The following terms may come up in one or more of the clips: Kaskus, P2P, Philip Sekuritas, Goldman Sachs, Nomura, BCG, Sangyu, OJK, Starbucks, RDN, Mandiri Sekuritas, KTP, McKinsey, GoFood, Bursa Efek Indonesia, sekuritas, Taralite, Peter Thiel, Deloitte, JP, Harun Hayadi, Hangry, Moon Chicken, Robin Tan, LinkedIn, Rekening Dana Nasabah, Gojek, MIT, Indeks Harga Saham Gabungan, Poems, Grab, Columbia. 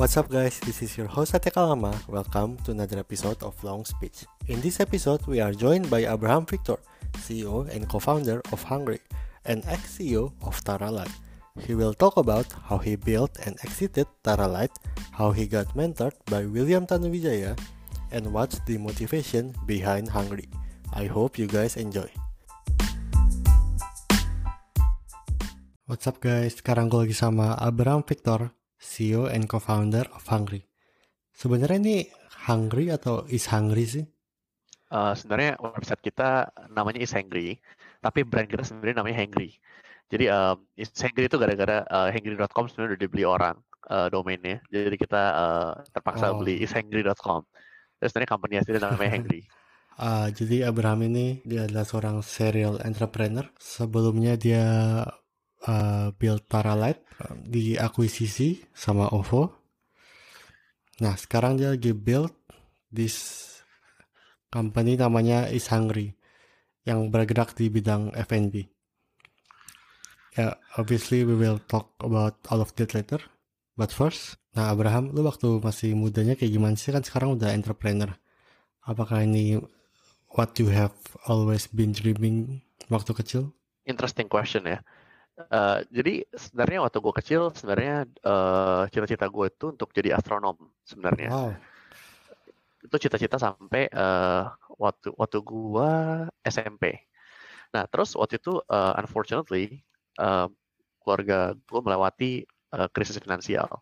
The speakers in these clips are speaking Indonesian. What's up guys, this is your host Ateka Lama. Welcome to another episode of Long Speech. In this episode, we are joined by Abraham Viktor, CEO and co-founder of Hangry, and ex-CEO of Taralite. He will talk about how he built and exited Taralite, how he got mentored by William Tanuwijaya, and what's the motivation behind Hangry. I hope you guys enjoy. What's up guys, sekarang gue lagi sama Abraham Viktor, CEO and co-founder of Hangry. Sebenarnya ini Hangry atau Is Hangry sih? Sebenarnya website kita namanya Is Hangry, tapi brand kita sebenarnya namanya Hangry. Jadi Is Hangry itu gara-gara hangry.com sebenarnya udah dibeli orang domainnya. Jadi kita terpaksa beli ishangry.com. Terus sebenarnya company aslinya namanya Hangry. Jadi Abraham ini dia adalah seorang serial entrepreneur. Sebelumnya dia build Taralite, diakuisisi sama OVO. Nah, sekarang dia lagi build this company namanya Is Hangry yang bergerak di bidang FnB. Yeah, obviously we will talk about all of that later. But first, nah Abraham, lu waktu masih mudanya kayak gimana sih? Kan sekarang udah entrepreneur. Apakah ini what you have always been dreaming waktu kecil? Interesting question ya. Jadi sebenarnya waktu gue kecil sebenarnya cita-cita gue itu untuk jadi astronom sebenarnya. Wow. Itu cita-cita sampai waktu gue SMP. Nah terus waktu itu unfortunately keluarga gue melewati krisis finansial.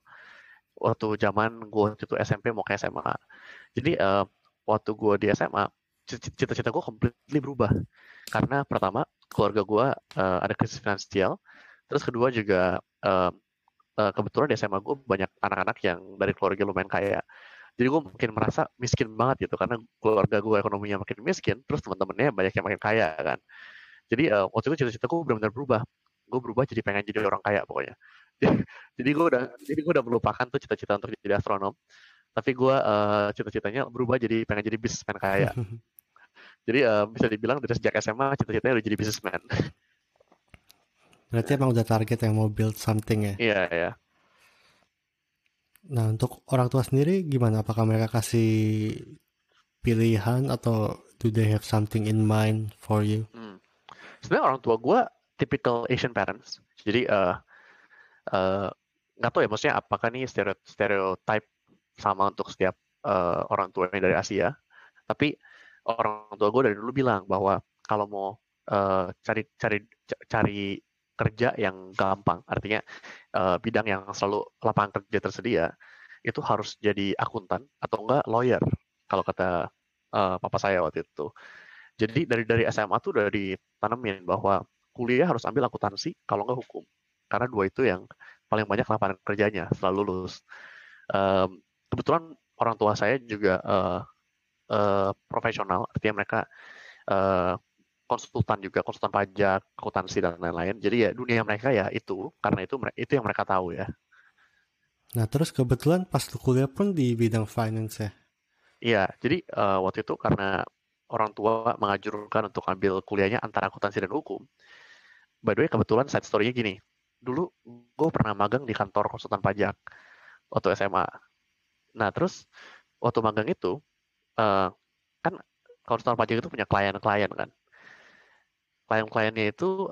Waktu zaman gue waktu itu SMP mau ke SMA. Jadi waktu gue di SMA cita-cita gue completely berubah karena pertama keluarga gue ada krisis finansial, terus kedua juga kebetulan di SMA gue banyak anak-anak yang dari keluarga lumayan kaya, jadi gue makin merasa miskin banget gitu karena keluarga gue ekonominya makin miskin, terus teman-temannya banyak yang makin kaya kan. Jadi waktu itu cita-cita gue benar-benar berubah, gue berubah jadi pengen jadi orang kaya pokoknya. jadi gue udah melupakan tuh cita-cita untuk jadi astronom, tapi gue cita-citanya berubah jadi pengen jadi bisnismen kaya. Jadi bisa dibilang dari sejak SMA cita-citanya udah jadi businessman. Berarti emang udah target yang mau build something ya? Iya. Nah untuk orang tua sendiri gimana? Apakah mereka kasih pilihan atau do they have something in mind for you? Sebenarnya orang tua gue typical Asian parents. Jadi nggak tahu ya maksudnya apakah nih stereotype sama untuk setiap orang tua yang dari Asia. Tapi orang tua gue dari dulu bilang bahwa kalau mau cari kerja yang gampang, artinya bidang yang selalu lapangan kerja tersedia, itu harus jadi akuntan atau enggak lawyer kalau kata papa saya waktu itu. Jadi dari SMA tuh udah ditanemin bahwa kuliah harus ambil akuntansi kalau enggak hukum, karena dua itu yang paling banyak lapangan kerjanya setelah lulus. Kebetulan orang tua saya juga profesional, artinya mereka konsultan juga, konsultan pajak, akuntansi dan lain-lain. Jadi ya dunia mereka ya itu, karena itu yang mereka tahu ya. Nah terus kebetulan pas lu kuliah pun di bidang finance ya? Iya, jadi waktu itu karena orang tua menganjurkan untuk ambil kuliahnya antara akuntansi dan hukum. By the way kebetulan side story-nya gini, dulu gue pernah magang di kantor konsultan pajak waktu SMA. Nah terus waktu magang itu kan konsultan pajak itu punya klien-klien kan. Klien-kliennya itu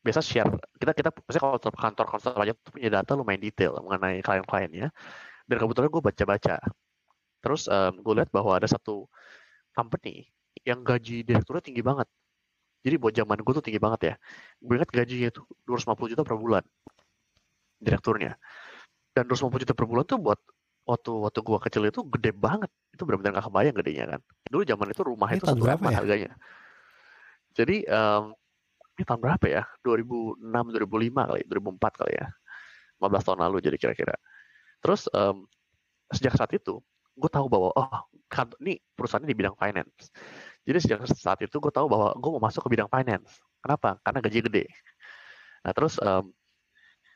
biasa share. Kita misalnya kantor konsultan pajak itu punya data lumayan detail mengenai klien-kliennya. Dan kebetulan gue baca-baca. Terus gue lihat bahwa ada satu company yang gaji direkturnya tinggi banget. Jadi buat zaman gue tuh tinggi banget ya. Gue ingat gajinya itu 250 juta per bulan direkturnya. Dan 250 juta per bulan tuh buat waktu gua kecil itu gede banget, itu benar-benar nggak kebayang gedenya kan. Dulu zaman itu rumah itu satu berapa ya? Harganya. Jadi ini tahun berapa ya? 2006, 2005 kali, 2004 kali ya. 15 tahun lalu jadi kira-kira. Terus sejak saat itu gua tahu bahwa ini perusahaannya di bidang finance. Jadi sejak saat itu gua tahu bahwa gua mau masuk ke bidang finance. Kenapa? Karena gaji gede. Nah terus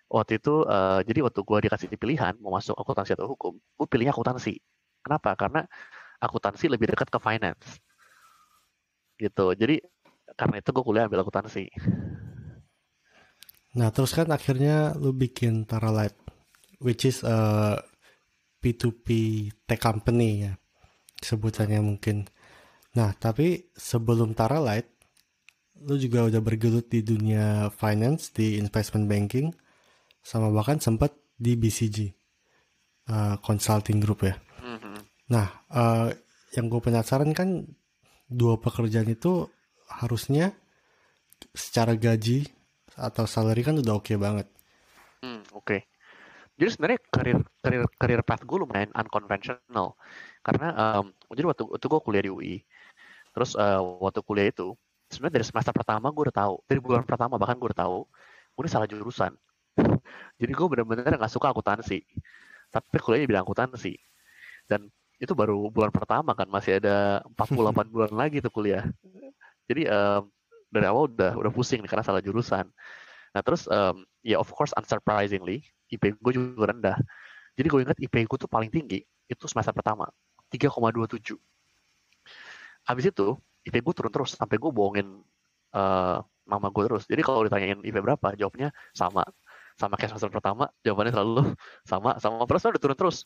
waktu itu, jadi waktu gue dikasih pilihan mau masuk akuntansi atau hukum, gue pilihnya akuntansi. Kenapa? Karena akuntansi lebih dekat ke finance. Gitu. Jadi karena itu gue kuliah ambil akuntansi. Nah terus kan akhirnya lu bikin Taralite. which is P2P tech company ya sebutannya mungkin. Nah tapi sebelum Taralite lu juga udah bergelut di dunia finance, di investment banking, sama bahkan sempat di BCG consulting group ya. Nah yang gue penasaran kan dua pekerjaan itu harusnya secara gaji atau salary kan udah oke banget. Oke. Jadi sebenarnya karir path gue lumayan unconventional karena jadi waktu gue kuliah di UI, terus waktu kuliah itu sebenarnya dari semester pertama gue udah tahu, dari bulan pertama bahkan gue udah tahu gue ini salah jurusan. Jadi gue benar-benar nggak suka akuntansi, tapi kuliahnya bilang akuntansi, dan itu baru bulan pertama kan, masih ada 48 bulan lagi tuh kuliah. Jadi dari awal udah pusing nih, karena salah jurusan. Nah terus ya of course unsurprisingly IP gue juga rendah. Jadi gue ingat IP gue tuh paling tinggi itu semester pertama 3,27. Habis itu IP gue turun terus sampai gue bohongin mama gue terus. Jadi kalau ditanyain IP berapa, jawabnya sama kayak semester pertama, jawabannya selalu sama. Terus udah turun terus.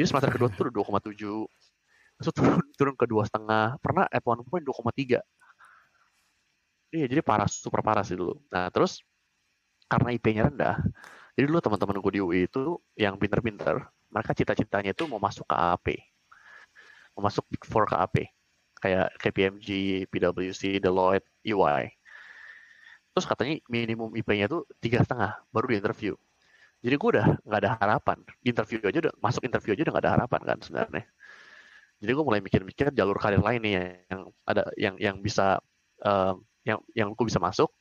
Jadi semester kedua tuh 2,7. Terus turun ke 2,5. Pernah at one point 2,3. Iya, jadi parah, super parah sih dulu. Nah, terus karena IP-nya rendah, jadi dulu teman-teman gue di UI itu yang pinter-pinter, mereka cita-citanya itu mau masuk KAP. Mau masuk Big Four KAP. Kayak KPMG, PwC, Deloitte, UI. Terus katanya minimum IP-nya tuh 3,5, baru di interview. Jadi gue udah nggak ada harapan. Masuk interview aja udah nggak ada harapan kan sebenarnya. Jadi gue mulai mikir-mikir jalur karir lain nih yang gue bisa masuk,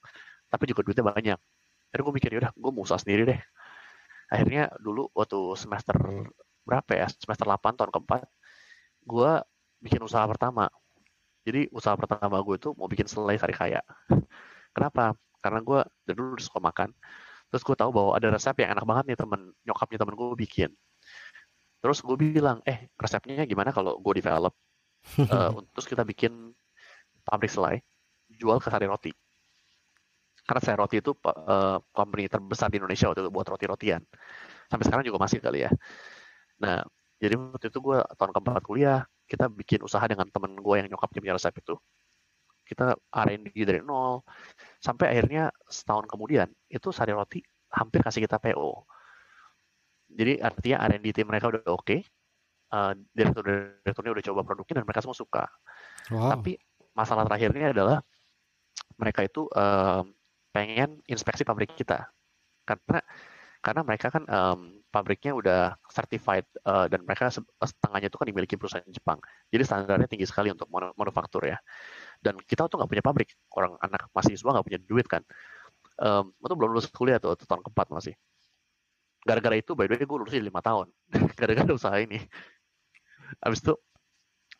tapi juga duitnya banyak. Akhirnya gue mikir yaudah gue mau usaha sendiri deh. Akhirnya dulu waktu semester berapa ya? Semester 8 tahun keempat, gue bikin usaha pertama. Jadi usaha pertama gue itu mau bikin selai sari kaya. Kenapa? Karena gue dari dulu udah suka makan. Terus gue tahu bahwa ada resep yang enak banget nih nyokapnya temen gue bikin. Terus gue bilang, resepnya gimana kalau gue develop? Terus kita bikin pabrik selai, jual ke Sari Roti. Karena Sari Roti itu company terbesar di Indonesia waktu itu buat roti-rotian. Sampai sekarang juga masih kali ya. Nah, jadi waktu itu gue tahun keempat kuliah, kita bikin usaha dengan temen gue yang nyokapnya punya resep itu. Kita R&D dari nol, sampai akhirnya setahun kemudian, itu Sari Roti hampir kasih kita PO. Jadi artinya R&D tim mereka udah oke, direkturnya udah coba produknya, dan mereka semua suka. Wow. Tapi masalah terakhirnya adalah, mereka itu pengen inspeksi pabrik kita. Karena mereka kan pabriknya udah certified dan mereka setengahnya itu kan dimiliki perusahaan Jepang. Jadi standarnya tinggi sekali untuk manufaktur ya. Dan kita tuh nggak punya pabrik. Orang anak mahasiswa nggak punya duit kan. Itu belum lulus kuliah tuh tahun keempat masih. Gara-gara itu by the way gue lulus 5 tahun. Gara-gara usaha ini. Habis itu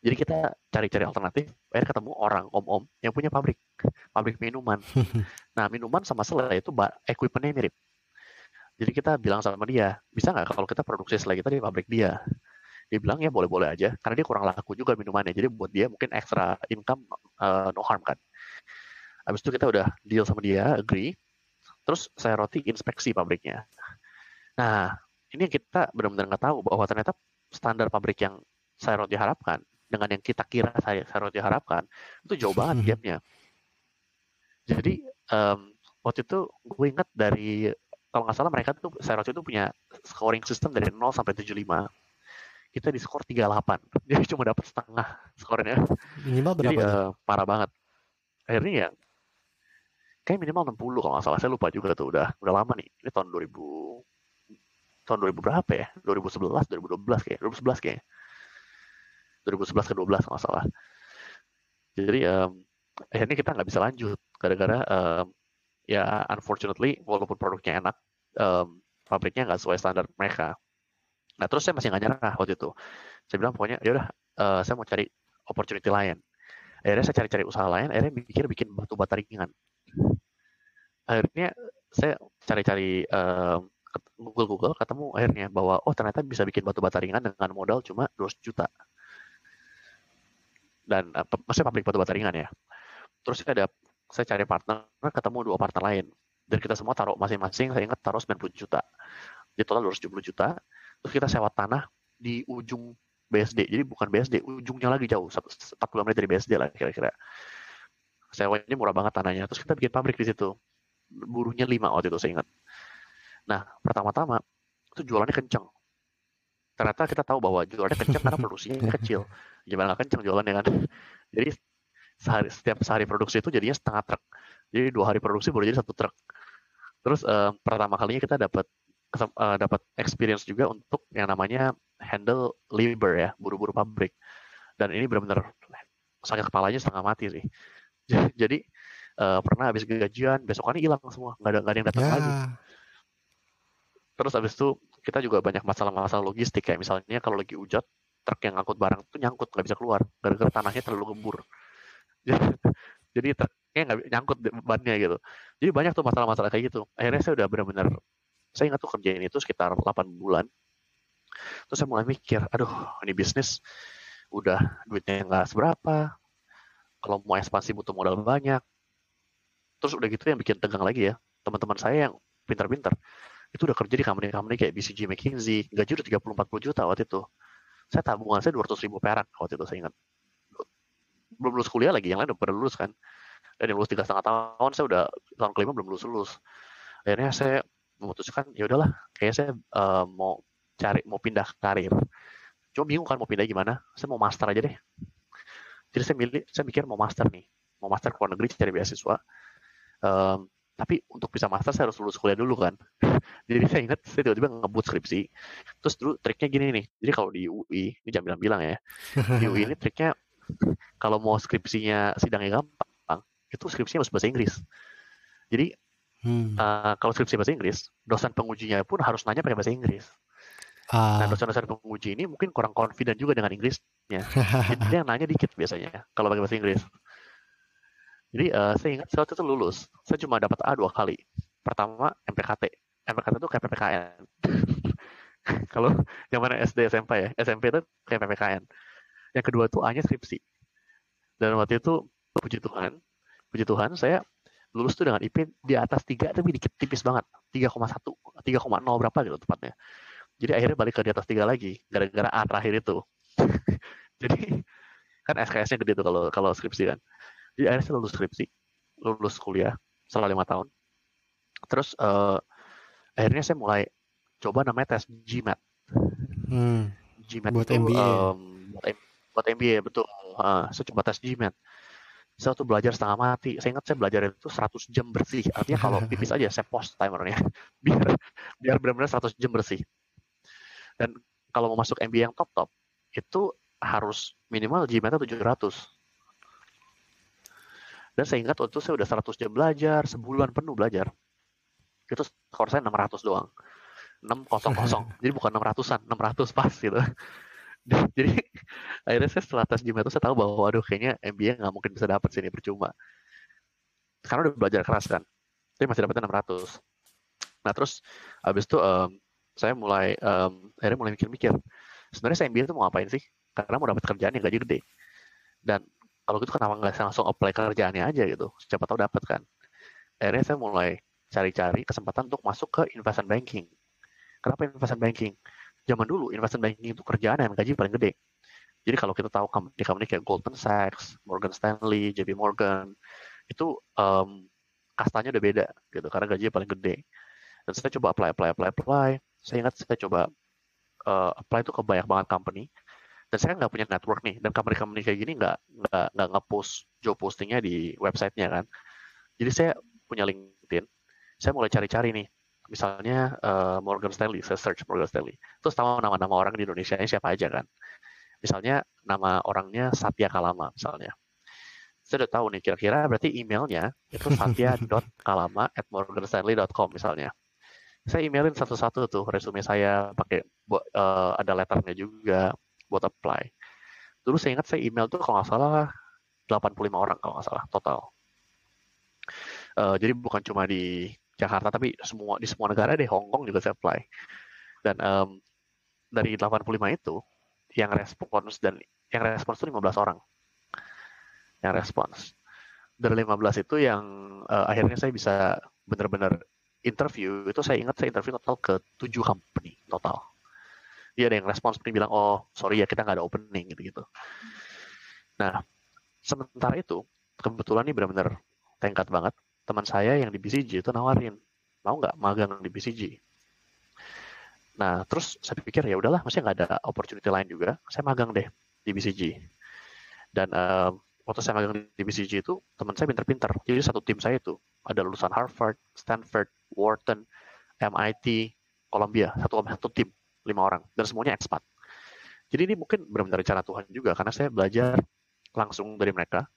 jadi kita cari-cari alternatif. Akhirnya ketemu orang om-om yang punya pabrik minuman. Nah minuman sama selai itu equipmentnya mirip. Jadi kita bilang sama dia, bisa nggak kalau kita produksi selai kita di pabrik dia? Dia bilang ya boleh-boleh aja, karena dia kurang laku juga minumannya. Jadi buat dia mungkin extra income, no harm kan. Habis itu kita udah deal sama dia, agree. Terus saya roti inspeksi pabriknya. Nah, ini kita benar-benar nggak tahu bahwa ternyata standar pabrik yang saya roti harapkan, dengan yang kita kira saya roti harapkan, itu jauh banget gapnya. Jadi, waktu itu gue ingat dari kalau nggak salah mereka tuh Sari Roti itu punya scoring system dari 0 sampai 75. Kita di skor 38. Jadi cuma dapat setengah skornya. Minimal berapa? Jadi, parah banget. Akhirnya ya kayak minimal 60 kalau nggak salah. Saya lupa juga tuh udah lama nih. Ini tahun 2000 berapa ya? 2011 kayaknya. 2011 ke 12 kalau nggak salah. Jadi akhirnya kita nggak bisa lanjut gara-gara ya, unfortunately, walaupun produknya enak, pabriknya nggak sesuai standar mereka. Nah, terus saya masih nggak nyerah waktu itu. Saya bilang pokoknya, yaudah, saya mau cari opportunity lain. Akhirnya saya cari-cari usaha lain, akhirnya bikin batu bata ringan. Akhirnya saya cari-cari Google, ketemu akhirnya bahwa, ternyata bisa bikin batu bata ringan dengan modal cuma 200 juta. Dan, maksudnya pabrik batu bata ringan ya. Terus saya cari partner, ketemu dua partner lain. Dan kita semua taruh masing-masing, saya ingat taruh 90 juta. Jadi total 270 juta. Terus kita sewa tanah di ujung BSD. Jadi bukan BSD, ujungnya lagi jauh. 40 menit dari BSD lah kira-kira. Sewanya murah banget tanahnya. Terus kita bikin pabrik di situ. Buruhnya 5 waktu itu saya ingat. Nah, pertama-tama itu jualannya kenceng. Ternyata kita tahu bahwa jualannya kenceng karena produksinya kecil. Gimana nggak kenceng jualannya kan? Jadi setiap sehari produksi itu jadinya setengah truk. Jadi 2 hari produksi baru jadi 1 truk. Terus pertama kalinya kita dapat experience juga untuk yang namanya handle labor ya, buru-buru pabrik. Dan ini benar-benar sakit kepalanya setengah mati sih. Jadi pernah habis gajian, besokannya hilang semua, nggak ada yang datang lagi. Terus habis itu kita juga banyak masalah-masalah logistik kayak misalnya kalau lagi hujan, truk yang ngangkut barang itu nyangkut, nggak bisa keluar gara-gara tanahnya terlalu gembur. Jadi truknya nggak nyangkut bannya gitu. Jadi banyak tuh masalah-masalah kayak gitu. Akhirnya saya udah benar-benar, saya ingat tuh kerjain itu sekitar 8 bulan. Terus saya mulai mikir, aduh ini bisnis udah duitnya nggak seberapa. Kalau mau ekspansi butuh modal banyak. Terus udah gitu yang bikin tegang lagi ya. Teman-teman saya yang pintar-pintar. Itu udah kerja di company-company kayak BCG, McKinsey. Gaji udah 30-40 juta waktu itu. Saya tabungan saya 200.000 perak waktu itu saya ingat. Belum lulus kuliah lagi, yang lain udah pada lulus kan. Dan yang lulus 3,5 tahun, saya udah tahun kelima belum lulus. Akhirnya saya memutuskan, ya udahlah, kayaknya saya mau pindah karir. Cuma bingung kan mau pindah gimana, saya mau master aja deh. Jadi saya mikir mau master nih, mau master ke luar negeri cari beasiswa. Tapi untuk bisa master saya harus lulus kuliah dulu kan. Jadi saya ingat saya tiba-tiba ngebut skripsi. Terus dulu triknya gini nih. Jadi kalau di UI, ini jangan bilang-bilang ya. Di UI ini triknya kalau mau skripsinya sidangnya gampang, itu skripsinya harus bahasa Inggris. Jadi kalau skripsi bahasa Inggris, dosen pengujinya pun harus nanya pakai bahasa Inggris. Nah, dosen-dosen penguji ini mungkin kurang confident juga dengan Inggrisnya. Jadi yang nanya dikit biasanya kalau pakai bahasa Inggris. Jadi saya ingat waktu itu lulus, saya cuma dapat A 2 kali. Pertama MPKT, MPKT itu kayak PPKN. Kalau yang mana SD SMP ya, SMP itu kayak PPKN. Yang kedua itu A-nya skripsi. Dan waktu itu puji Tuhan saya lulus tuh dengan IP di atas 3 tapi dikit tipis banget, 3,1, 3,0 berapa gitu tepatnya. Jadi akhirnya balik ke di atas 3 lagi, gara-gara A terakhir itu. Jadi kan SKS-nya gede tuh kalau skripsi kan. Jadi akhirnya saya lulus skripsi, lulus kuliah selama 5 tahun. Terus akhirnya saya mulai coba namanya tes GMAT. GMAT buat itu MBA. Buat MBA betul. Saya coba tes GMAT. Saya tuh belajar setengah mati. Saya ingat saya belajar itu 100 jam bersih. Artinya kalau pipis aja saya post timernya biar benar-benar 100 jam bersih. Dan kalau mau masuk MBA yang top-top itu harus minimal GMAT-nya 700. Dan saya ingat waktu itu saya udah 100 jam belajar, sebulan penuh belajar. Itu skor saya 600 doang. 600. Jadi bukan 600-an, 600 pas gitu. Jadi akhirnya saya setelah tes GMAT itu saya tahu bahwa aduh kayaknya MBA nggak mungkin bisa dapat sini percuma. Karena udah belajar keras kan. Tapi masih dapatnya 600. Nah terus habis itu saya mulai akhirnya mulai mikir-mikir. Sebenarnya saya MBA itu mau ngapain sih? Karena mau dapat kerjaan yang gaji gede. Dan kalau gitu kenapa nggak langsung apply kerjaannya aja gitu, siapa tahu dapat kan. Akhirnya saya mulai cari-cari kesempatan untuk masuk ke investment banking. Kenapa investment banking? Zaman dulu investment banking itu kerjaan yang gaji paling gede. Jadi kalau kita tahu company kayak Goldman Sachs, Morgan Stanley, JP Morgan, itu kastanya udah beda gitu, karena gajinya paling gede. Dan saya coba apply. Saya ingat saya coba apply itu ke banyak banget company. Dan saya kan nggak punya network nih, dan company-company kayak gini nggak nge-post job postingnya di websitenya kan. Jadi saya punya LinkedIn, saya mulai cari-cari nih, misalnya Morgan Stanley, saya search Morgan Stanley, terus tahu nama-nama orang di Indonesia ini siapa aja kan. Misalnya nama orangnya Satya Kalama misalnya. Saya udah tahu nih kira-kira berarti emailnya itu satya.kalama@morganstanley.com misalnya. Saya emailin satu-satu tuh resume saya pakai ada letternya juga. Buat apply. Dulu saya ingat saya email tuh kalau nggak salah 85 orang kalau nggak salah total. Jadi bukan cuma di Jakarta tapi di semua negara deh, Hong Kong juga saya apply. Dan dari 85 itu yang respons itu 15 orang. Yang respons. Dari 15 itu yang akhirnya saya bisa benar-benar interview, itu saya ingat saya interview total ke 7 company total. Dia ada yang respons seperti bilang, oh sorry ya kita nggak ada opening gitu-gitu. Nah, sementara itu kebetulan ini benar-benar tengkat banget. Teman saya yang di BCG itu nawarin, mau nggak magang di BCG? Nah, terus saya pikir ya udahlah, masih nggak ada opportunity lain juga, saya magang deh di BCG. Dan waktu saya magang di BCG itu teman saya pinter-pinter. Jadi satu tim saya itu ada lulusan Harvard, Stanford, Wharton, MIT, Columbia, satu tim. 5 orang, dan semuanya ekspat. Jadi ini mungkin benar-benar rencana Tuhan juga, karena saya belajar langsung dari mereka,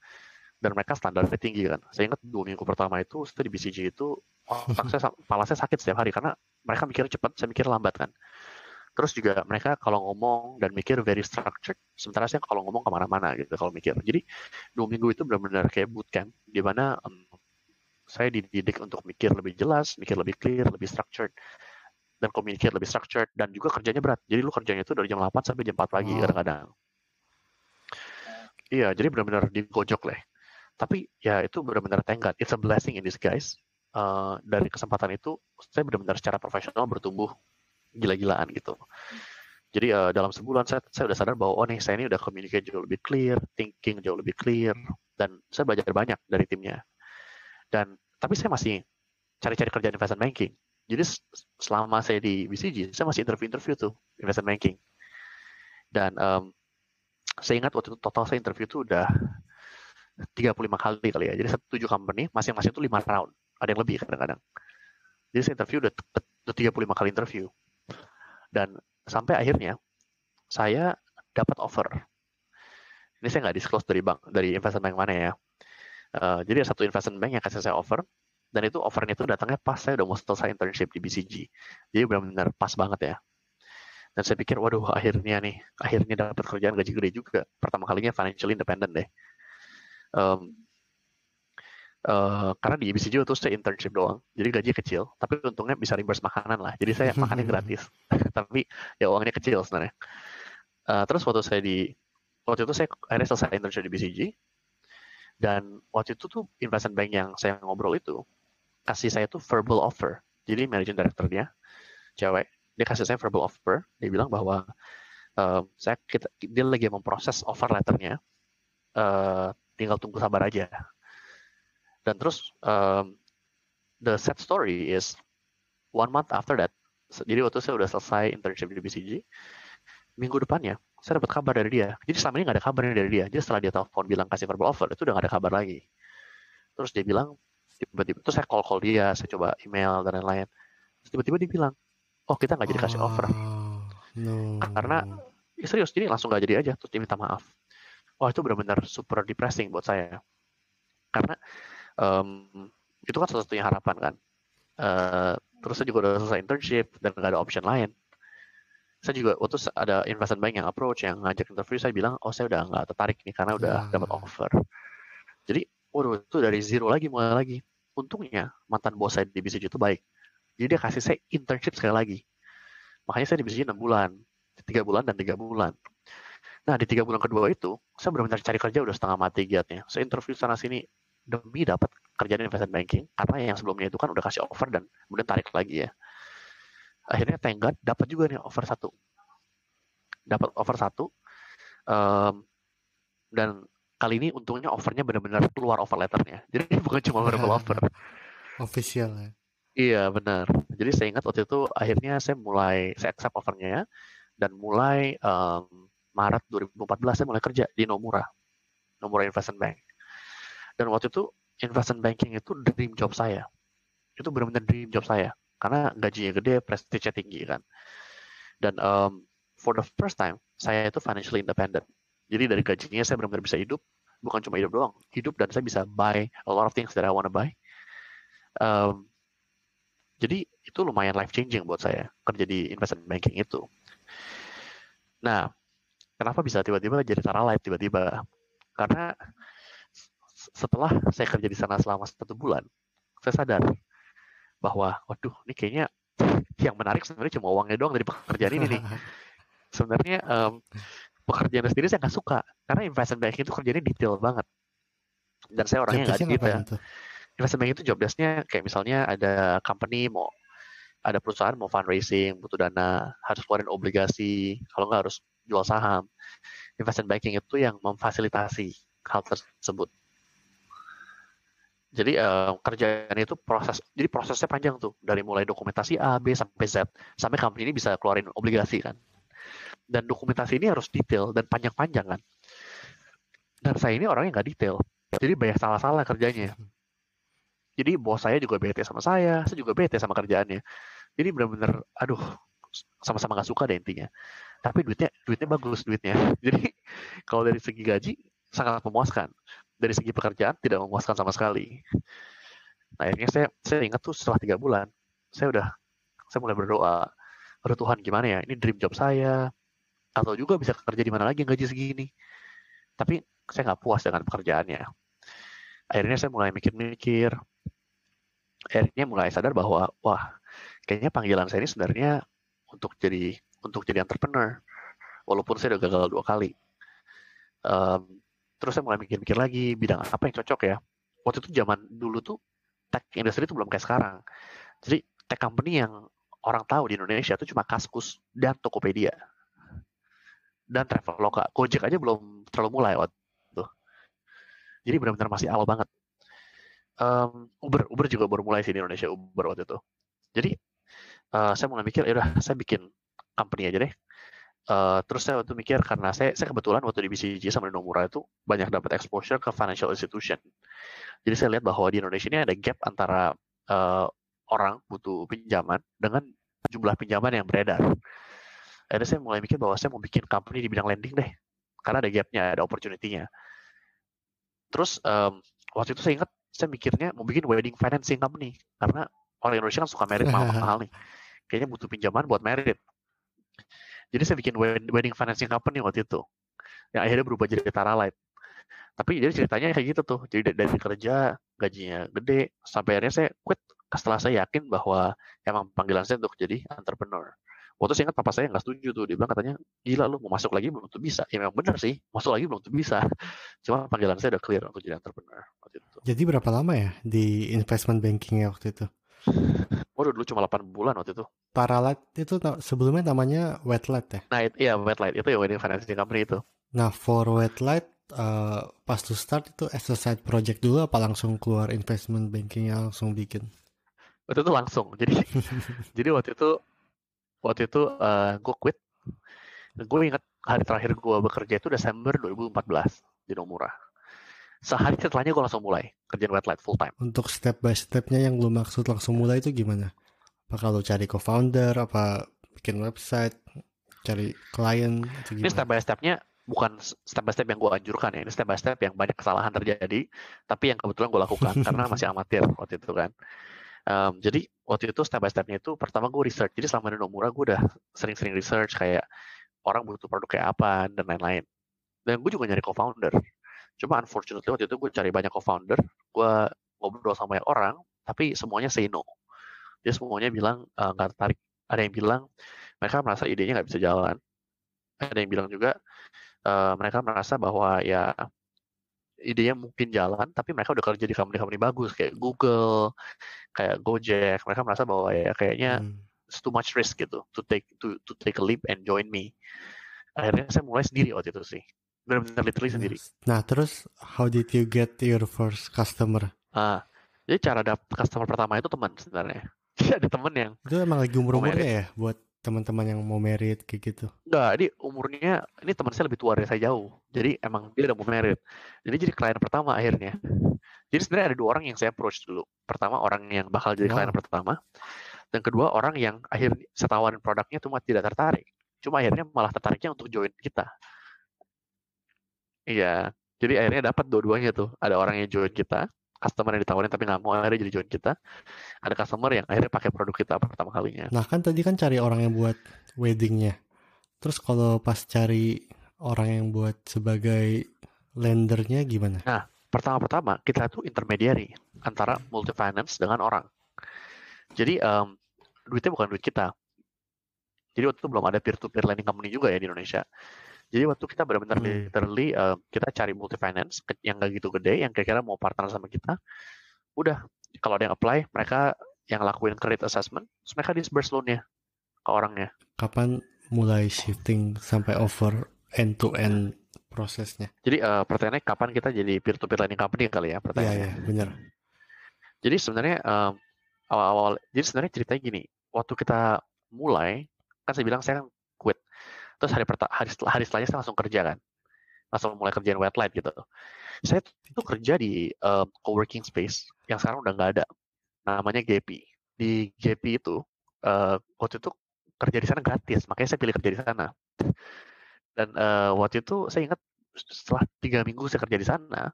dan mereka standarnya tinggi kan. Saya ingat 2 minggu pertama itu, setelah di BCG itu, kepala saya sakit setiap hari, karena mereka mikir cepat, saya mikir lambat kan. Terus juga mereka kalau ngomong dan mikir very structured, sementara saya kalau ngomong kemana-mana gitu, kalau mikir. Jadi 2 minggu itu benar-benar kayak bootcamp, di mana saya dididik untuk mikir lebih jelas, mikir lebih clear, lebih structured, dan communicate lebih structured, dan juga kerjanya berat. Jadi lu kerjanya itu dari jam 8 sampai jam 4 pagi kadang-kadang. Iya, jadi benar-benar digojok lah. Tapi ya itu benar-benar tenggat. It's a blessing in disguise. Dari kesempatan itu, saya benar-benar secara profesional bertumbuh gila-gilaan gitu. Jadi dalam sebulan saya udah sadar bahwa oh nih saya ini udah communicate jauh lebih clear, thinking jauh lebih clear, dan saya belajar banyak dari timnya. Dan tapi saya masih cari-cari kerjaan investment banking. Jadi selama saya di BCG, saya masih interview-interview tuh, investment banking. Dan saya ingat waktu itu total saya interview tuh udah 35 kali ya. Jadi 7 company, masing-masing tuh 5 round. Ada yang lebih kadang-kadang. Jadi saya interview udah 35 kali interview. Dan sampai akhirnya, saya dapat offer. Ini saya nggak disclose dari bank, dari investment bank mana ya. Jadi ada satu investment bank yang kasih saya offer. Dan itu offernya itu datangnya pas saya udah mau selesai internship di BCG. Jadi benar-benar pas banget ya. Dan saya pikir, waduh akhirnya nih, akhirnya dapat kerjaan gaji gede juga. Pertama kalinya financially independent deh. Karena di BCG itu saya internship doang, jadi gaji kecil. Tapi untungnya bisa reimburse makanan lah. Jadi saya makannya gratis. Tapi ya uangnya kecil sebenarnya. Terus waktu itu saya akhirnya selesai internship di BCG. Dan waktu itu tuh investment bank yang saya ngobrol itu kasih saya tuh verbal offer. Jadi managing director-nya, cewek, dia kasih saya verbal offer. Dia bilang bahwa dia lagi memproses offer letter-nya, tinggal tunggu sabar aja. Dan terus the sad story is 1 month after that. Jadi waktu saya udah selesai internship di BCG, minggu depannya saya dapat kabar dari dia. Jadi selama ini nggak ada kabarnya dari dia. Jadi setelah dia telepon bilang kasih verbal offer, itu udah nggak ada kabar lagi. Terus dia bilang, tiba-tiba terus saya call dia, saya coba email dan lain-lain. Terus tiba-tiba dia bilang, oh kita nggak jadi kasih offer, no. Karena ya serius, jadi langsung nggak jadi aja. Terus dia minta maaf. Wah itu benar-benar super depressing buat saya, karena itu kan salah satunya harapan kan. Terus saya juga udah selesai internship dan nggak ada option lain. Saya juga waktu ada investment bank yang approach, yang ngajak interview, saya bilang, oh saya udah nggak tertarik nih karena udah dapat offer. Jadi waduh itu dari zero lagi, mulai lagi. Untungnya mantan bos saya di BCG itu baik. Jadi dia kasih saya internship sekali lagi. Makanya saya di BCG 6 bulan, 3 bulan dan 3 bulan. Nah di 3 bulan kedua itu, saya benar-benar cari kerja udah setengah mati giatnya. Saya interview sana-sini demi dapat kerjaan investment banking, karena yang sebelumnya itu kan udah kasih offer dan kemudian tarik lagi ya. Akhirnya tenggat, dapat juga nih offer 1. Dapat offer 1. Dan kali ini untungnya offernya benar-benar keluar offer letternya. Jadi bukan cuma verbal offer. Official ya. Iya benar. Jadi saya ingat waktu itu akhirnya saya accept offernya dan mulai Maret 2014 saya mulai kerja di Nomura Investment Bank. Dan waktu itu investment banking itu dream job saya. Itu benar-benar dream job saya karena gajinya gede, prestige-nya tinggi kan. Dan for the first time saya itu financially independent. Jadi dari gajinya saya benar-benar bisa hidup, bukan cuma hidup doang, hidup dan saya bisa buy a lot of things that I want to buy. Jadi itu lumayan life changing buat saya kerja di investment banking itu. Nah, kenapa bisa tiba-tiba jadi Taralite tiba-tiba? Karena setelah saya kerja di sana selama 1 bulan, saya sadar bahwa, waduh, ini kayaknya yang menarik sebenarnya cuma uangnya doang dari pekerjaan ini nih. Sebenarnya pekerjaan sendiri saya nggak suka, karena investment banking itu kerjanya detail banget. Dan saya orangnya nggak detail. Investment banking itu job desk-nya kayak misalnya ada company mau, ada perusahaan mau fundraising, butuh dana, harus keluarin obligasi, kalau nggak harus jual saham. Investment banking itu yang memfasilitasi hal tersebut. Jadi kerjaan itu proses, jadi prosesnya panjang tuh, dari mulai dokumentasi A, B, sampai Z, sampai company ini bisa keluarin obligasi kan. Dan dokumentasi ini harus detail dan panjang-panjang kan. Dan saya ini orangnya nggak detail, jadi banyak salah-salah kerjanya. Jadi bos saya juga bete sama saya juga bete sama kerjaannya. Jadi benar-benar, aduh, sama-sama nggak suka deh intinya. Tapi duitnya bagus duitnya. Jadi kalau dari segi gaji sangat memuaskan. Dari segi pekerjaan tidak memuaskan sama sekali. Nah, akhirnya saya ingat tuh setelah 3 bulan, saya mulai berdoa. Aduh Tuhan, gimana ya? Ini dream job saya. Atau juga bisa kerja di mana lagi yang gaji segini. Tapi saya nggak puas dengan pekerjaannya. Akhirnya saya mulai mikir-mikir. Akhirnya mulai sadar bahwa, wah, kayaknya panggilan saya ini sebenarnya untuk jadi entrepreneur. Walaupun saya udah gagal 2 kali. Terus saya mulai mikir-mikir lagi bidang apa yang cocok ya. Waktu itu zaman dulu tuh tech industry itu belum kayak sekarang. Jadi tech company yang orang tahu di Indonesia itu cuma Kaskus dan Tokopedia. Dan Traveloka. Gojek aja belum terlalu mulai waktu itu. Jadi benar-benar masih awal banget. Uber juga baru mulai sih di Indonesia, Uber waktu itu. Jadi saya mulai mikir, yaudah saya bikin company aja deh. Terus saya waktu mikir, karena saya kebetulan waktu di BCG sama di Nomura itu banyak dapat exposure ke financial institution. Jadi saya lihat bahwa di Indonesia ini ada gap antara orang butuh pinjaman dengan jumlah pinjaman yang beredar. Akhirnya saya mulai mikir bahwa saya mau bikin company di bidang lending deh, karena ada gapnya, ada opportunity-nya. Terus waktu itu saya ingat, saya mikirnya mau bikin wedding financing company, karena orang Indonesia kan suka married mahal-mahal nih. Kayaknya butuh pinjaman buat married. Jadi saya bikin wedding financing company waktu itu, yang akhirnya berubah jadi Taralite. Tapi jadi ceritanya kayak gitu tuh, jadi dari kerja gajinya gede, sampai akhirnya saya quit setelah saya yakin bahwa emang panggilan saya untuk jadi entrepreneur. Waktu saya ingat papa saya nggak setuju tuh, dia bilang katanya, gila lu mau masuk lagi belum tuh bisa. Ya memang benar sih, masuk lagi belum tuh bisa. Cuma panggilan saya udah clear untuk jadi entrepreneur waktu itu. Jadi berapa lama ya di investment bankingnya waktu itu? Waduh, dulu cuma 8 bulan waktu itu. Taralite itu sebelumnya namanya Wedlite ya? Nah, iya Wedlite, itu ya wedding financing company itu. Nah, for Wedlite, pas to start itu as a side project dulu apa langsung keluar investment bankingnya langsung bikin? Waktu itu langsung, jadi jadi waktu itu gue quit. Gue ingat hari terakhir gue bekerja itu Desember 2014 di Nomura. Sehari setelahnya gue langsung mulai kerjaan Wedlite full time. Untuk step by stepnya yang lu maksud langsung mulai itu gimana? Apa kalau cari co-founder, apa bikin website, cari klien? Ini step by stepnya bukan step by step yang gue anjurkan ya. Ini step by step yang banyak kesalahan terjadi, tapi yang kebetulan gue lakukan karena masih amatir waktu itu kan. Jadi waktu itu step by stepnya itu pertama gue research. Jadi selama di Nomura gue udah sering-sering research kayak orang butuh produk kayak apa dan lain-lain. Dan gue juga nyari co-founder. Cuma unfortunately waktu itu gue cari banyak co-founder, gue ngobrol sama banyak orang, tapi semuanya say no. Jadi semuanya bilang nggak tertarik. Ada yang bilang mereka merasa idenya nggak bisa jalan. Ada yang bilang juga mereka merasa bahwa ya idenya mungkin jalan, tapi mereka udah kerja di company-company bagus kayak Google, kayak Gojek. Mereka merasa bahwa ya kayaknya it's too much risk gitu to take a leap and join me. Akhirnya saya mulai sendiri waktu itu sih. Benar-benar literally sendiri. Nah, terus how did you get your first customer? Jadi cara dapat customer pertama itu teman sebenarnya. Ada teman yang itu emang lagi umurnya ya buat teman-teman yang mau married kayak gitu. Enggak, jadi umurnya ini teman saya lebih tua dari saya jauh. Jadi emang dia udah mau married. Jadi klien pertama akhirnya. Jadi sebenarnya ada 2 orang yang saya approach dulu. Pertama orang yang bakal jadi klien pertama. Dan kedua orang yang akhirnya saya tawarin produknya cuma tidak tertarik. Cuma akhirnya malah tertariknya untuk join kita. Iya, jadi akhirnya dapat 2-duanya tuh. Ada orang yang join kita, customer yang ditawarin tapi nggak mau, akhirnya jadi join kita. Ada customer yang akhirnya pakai produk kita pertama kalinya. Nah kan tadi kan cari orang yang buat weddingnya. Terus kalau pas cari orang yang buat sebagai lendernya gimana? Nah, pertama-tama kita tuh intermediary antara multi-finance dengan orang. Jadi duitnya bukan duit kita. Jadi waktu itu belum ada peer-to-peer lending company juga ya di Indonesia. Jadi waktu kita benar-benar literally kita cari multi finance yang gak gitu gede, yang kira-kira mau partner sama kita. udah kalau ada yang apply, mereka yang lakuin credit assessment, terus mereka disburse loan-nya ke orangnya. Kapan mulai shifting sampai over end-to-end prosesnya? Jadi pertanyaannya kapan kita jadi peer-to-peer lending company kali ya pertanyaannya? Iya, benar. Jadi sebenarnya awal-awal, jadi sebenarnya ceritanya gini, waktu kita mulai, kan saya bilang saya kan quit, terus hari setelahnya saya langsung kerja kan, langsung mulai kerjaan Wedlite gitu. Saya tuh kerja di co-working space yang sekarang udah nggak ada, namanya JP. Di JP itu waktu itu kerja di sana gratis, makanya saya pilih kerja di sana. Dan waktu itu saya ingat setelah 3 minggu saya kerja di sana,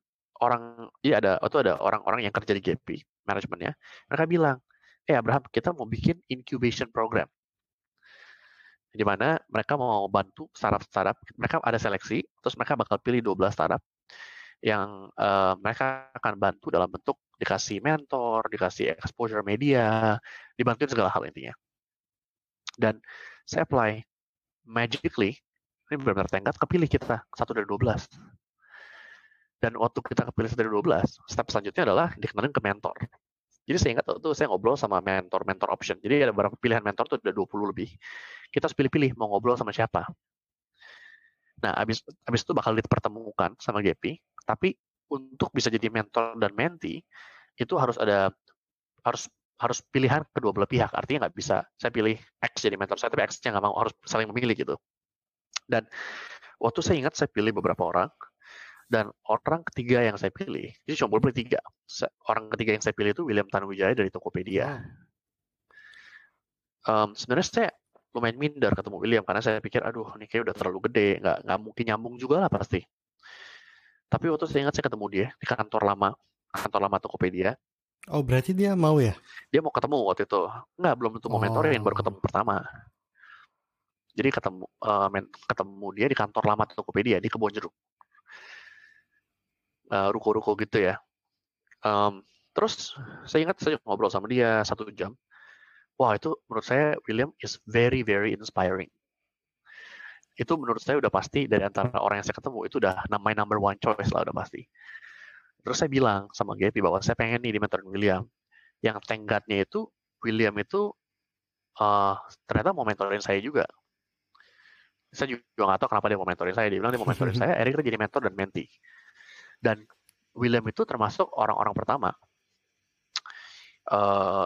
ada orang-orang yang kerja di JP manajemennya, mereka bilang, Abraham, kita mau bikin incubation program. Di mana mereka mau bantu startup-startup, mereka ada seleksi, terus mereka bakal pilih 12 startup yang mereka akan bantu dalam bentuk dikasih mentor, dikasih exposure media, dibantuin segala hal intinya. Dan saya apply, magically, ini benar-benar tengkat, kepilih kita 1 dari 12. Dan waktu kita kepilih 1 dari 12, step selanjutnya adalah dikenalin ke mentor. Jadi saya ingat tuh saya ngobrol sama mentor option. Jadi ada beberapa pilihan mentor tuh udah 20 lebih. Kita harus pilih-pilih mau ngobrol sama siapa. Nah, abis itu bakal dipertemukan sama GP. Tapi untuk bisa jadi mentor dan mentee itu harus pilihan kedua belah pihak. Artinya nggak bisa saya pilih X jadi mentor saya, tapi X-nya nggak mau, harus saling memilih gitu. Dan waktu saya ingat saya pilih beberapa orang. Dan orang ketiga yang saya pilih, jadi cuma boleh tiga. Orang ketiga yang saya pilih itu William Tanuwijaya dari Tokopedia. Sebenarnya saya lumayan minder ketemu William, karena saya pikir, aduh ini kayak udah terlalu gede, nggak mungkin nyambung juga lah pasti. Tapi waktu saya ingat saya ketemu dia di kantor lama Tokopedia. Oh berarti dia mau ya? Dia mau ketemu waktu itu. Nggak, belum tentu mau mentorin, baru ketemu pertama. Jadi ketemu dia di kantor lama Tokopedia di Kebon Jeruk. Ruko-ruko gitu ya. Terus saya ingat saya ngobrol sama dia 1 jam. Wah itu menurut saya William is very very inspiring. Itu menurut saya udah pasti dari antara orang yang saya ketemu itu udah my number one choice lah udah pasti. Terus saya bilang sama Gaby bahwa saya pengen nih dimentorin William. Yang tenggatnya itu William itu ternyata mau mentorin saya juga. Saya juga nggak tahu kenapa dia mau mentorin saya. Dia bilang dia mau mentorin saya. Akhirnya kita jadi mentor dan mentee. Dan William itu termasuk orang-orang pertama.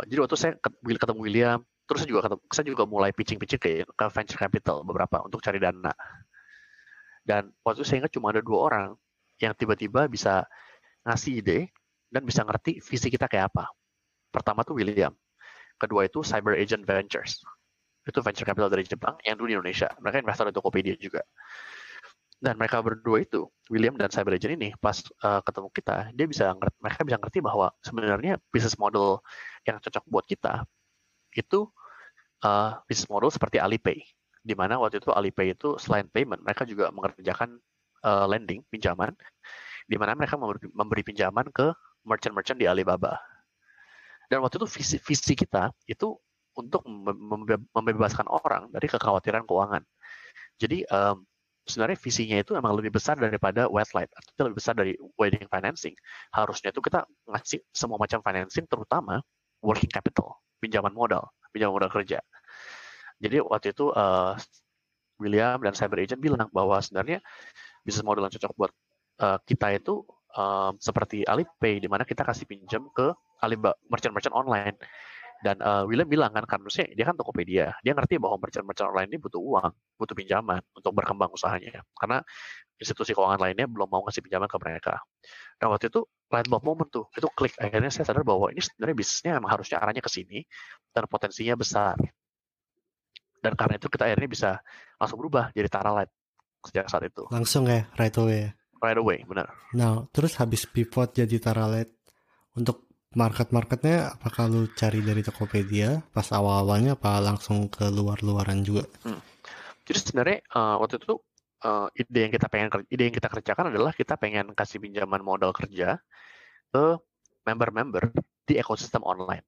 Jadi waktu saya ketemu William, terus saya juga mulai pitching ke venture capital beberapa untuk cari dana. Dan waktu itu saya ingat cuma ada 2 orang yang tiba-tiba bisa ngasih ide dan bisa ngerti visi kita kayak apa. Pertama tuh William, kedua itu Cyber Agent Ventures. Itu venture capital dari Jepang yang dulu di Indonesia. Mereka investor di Tokopedia juga. Dan mereka berdua itu, William dan Cyber Agent ini, pas ketemu kita, mereka bisa ngerti bahwa sebenarnya bisnis model yang cocok buat kita itu bisnis model seperti Alipay, di mana waktu itu Alipay itu selain payment, mereka juga mengerjakan lending, pinjaman, di mana mereka memberi pinjaman ke merchant-merchant di Alibaba. Dan waktu itu visi kita itu untuk membebaskan orang dari kekhawatiran keuangan. Jadi sebenarnya visinya itu emang lebih besar daripada Wedlite, atau lebih besar dari wedding financing. Harusnya itu kita ngasih semua macam financing, terutama working capital, pinjaman modal kerja. Jadi waktu itu William dan Cyber Agent bilang bahwa sebenarnya bisnis modal yang cocok buat kita itu seperti Alipay, di mana kita kasih pinjam ke Alibaba, merchant-merchant online. Dan William bilang kan, harusnya dia kan Tokopedia, dia ngerti bahwa merchant-merchant online ini butuh uang, butuh pinjaman untuk berkembang usahanya. Karena institusi keuangan lainnya belum mau ngasih pinjaman ke mereka. Nah waktu itu light bulb moment tuh, itu klik. Akhirnya saya sadar bahwa ini sebenarnya bisnisnya emang harusnya arahnya ke sini dan potensinya besar. Dan karena itu kita akhirnya bisa langsung berubah jadi Taralite sejak saat itu. Langsung ya, right away. Right away, benar. Nah terus habis pivot jadi Taralite, untuk market-marketnya apakah lu cari dari Tokopedia pas awal-awalnya apa langsung ke luar-luaran juga? Jadi sebenarnya waktu itu ide yang kita kerjakan adalah kita pengen kasih pinjaman modal kerja ke member-member di ekosistem online.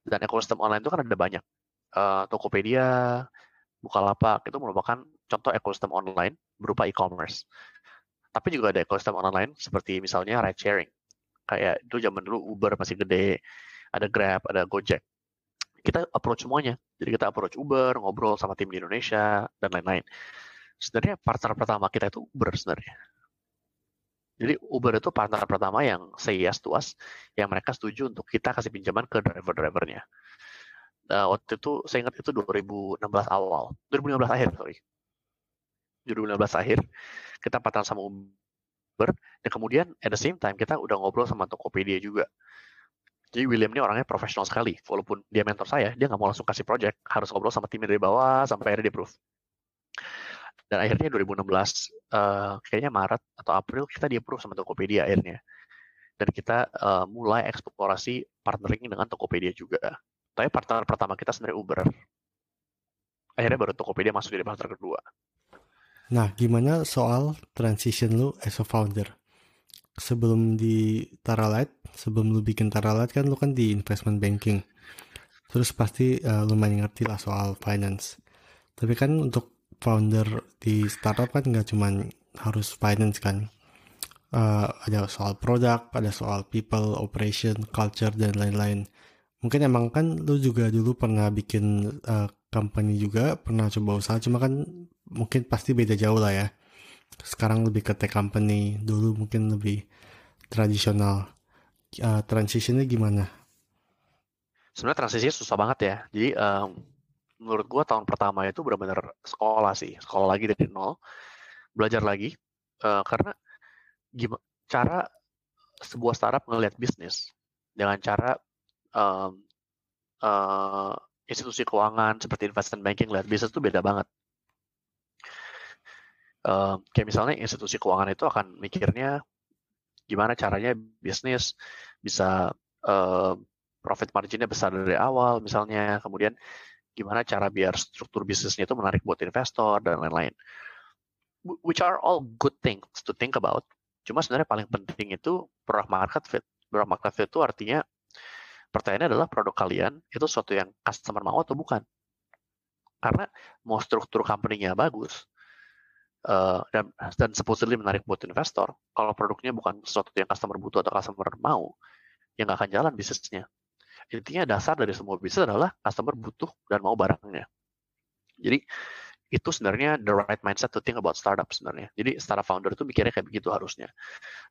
Dan ekosistem online itu kan ada banyak. Tokopedia, Bukalapak itu merupakan contoh ekosistem online berupa e-commerce. Tapi juga ada ekosistem online lain seperti misalnya ride sharing. kayak itu zaman dulu Uber masih gede, ada Grab, ada Gojek. Kita approach semuanya. Jadi kita approach Uber, ngobrol sama tim di Indonesia, dan lain-lain. Sebenarnya partner pertama kita itu Uber sebenarnya. Jadi Uber itu partner pertama yang say yes to us, yang mereka setuju untuk kita kasih pinjaman ke driver-drivernya. Nah, waktu itu saya ingat itu 2015 akhir kita partner sama Uber, dan kemudian at the same time kita udah ngobrol sama Tokopedia juga. Jadi William ini orangnya profesional sekali, walaupun dia mentor saya, dia nggak mau langsung kasih project, harus ngobrol sama timnya dari bawah sampai akhirnya di-approve. Dan akhirnya 2016, kayaknya Maret atau April, kita di-approve sama Tokopedia akhirnya. Dan kita mulai eksplorasi partnering dengan Tokopedia juga. Tapi partner pertama kita sebenarnya Uber. Akhirnya baru Tokopedia masuk jadi partner kedua. Nah, gimana soal transition lu as a founder? Sebelum di Taralite, sebelum lu bikin Taralite kan lu kan di investment banking. Terus pasti lumayan ngerti lah soal finance. Tapi kan untuk founder di startup kan nggak cuman harus finance kan. Ada soal product, ada soal people, operation, culture, dan lain-lain. Mungkin emang kan lu juga dulu pernah bikin company juga, pernah coba usaha, cuma kan mungkin pasti beda jauh lah ya. Sekarang lebih ke tech company, dulu mungkin lebih tradisional. Transisinya gimana? Sebenarnya transisinya susah banget ya. Jadi menurut gua tahun pertama itu benar-benar sekolah sih. Sekolah lagi dari nol, belajar lagi. Karena gimana cara sebuah startup ngelihat bisnis dengan cara institusi keuangan seperti investment banking lihat bisnis itu beda banget. Kayak misalnya institusi keuangan itu akan mikirnya gimana caranya bisnis bisa profit marginnya besar dari awal misalnya, kemudian gimana cara biar struktur bisnisnya itu menarik buat investor dan lain-lain. Which are all good things to think about. Cuma sebenarnya paling penting itu product market fit. Product market fit itu artinya pertanyaannya adalah produk kalian itu sesuatu yang customer mau atau bukan. Karena mau struktur company-nya bagus dan supposedly menarik buat investor, kalau produknya bukan sesuatu yang customer butuh atau customer mau, ya nggak akan jalan bisnisnya. Intinya dasar dari semua bisnis adalah customer butuh dan mau barangnya. Jadi itu sebenarnya the right mindset to think about startup sebenarnya. Jadi startup founder itu mikirnya kayak begitu harusnya.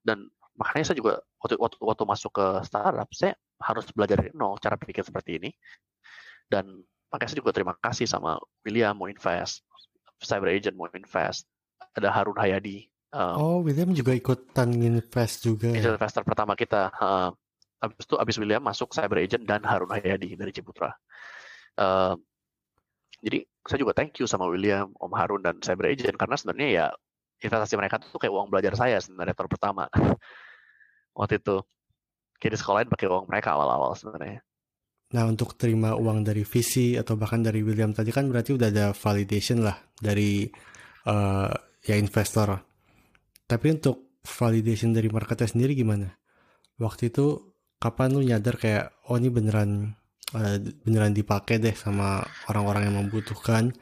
Dan makanya saya juga waktu masuk ke startup, saya harus belajar dari nol cara berpikir seperti ini. Dan makanya saya juga terima kasih sama William mau invest, Cyber Agent mau invest, ada Harun Hayadi. William juga ikutan invest juga. Investor pertama kita. Habis itu abis William masuk Cyber Agent dan Harun Hayadi dari Ciputra. Jadi saya juga thank you sama William, Om Harun, dan Cyber Agent karena sebenarnya ya investasi mereka tuh kayak uang belajar saya sebenarnya tahun pertama. Waktu itu kayak di sekolahin pakai uang mereka awal-awal sebenarnya. Nah, untuk terima uang dari VC atau bahkan dari William tadi kan berarti udah ada validation lah dari ya investor. Tapi untuk validation dari marketnya sendiri gimana? Waktu itu kapan lu nyadar kayak oh ini beneran dipakai deh sama orang-orang yang membutuhkan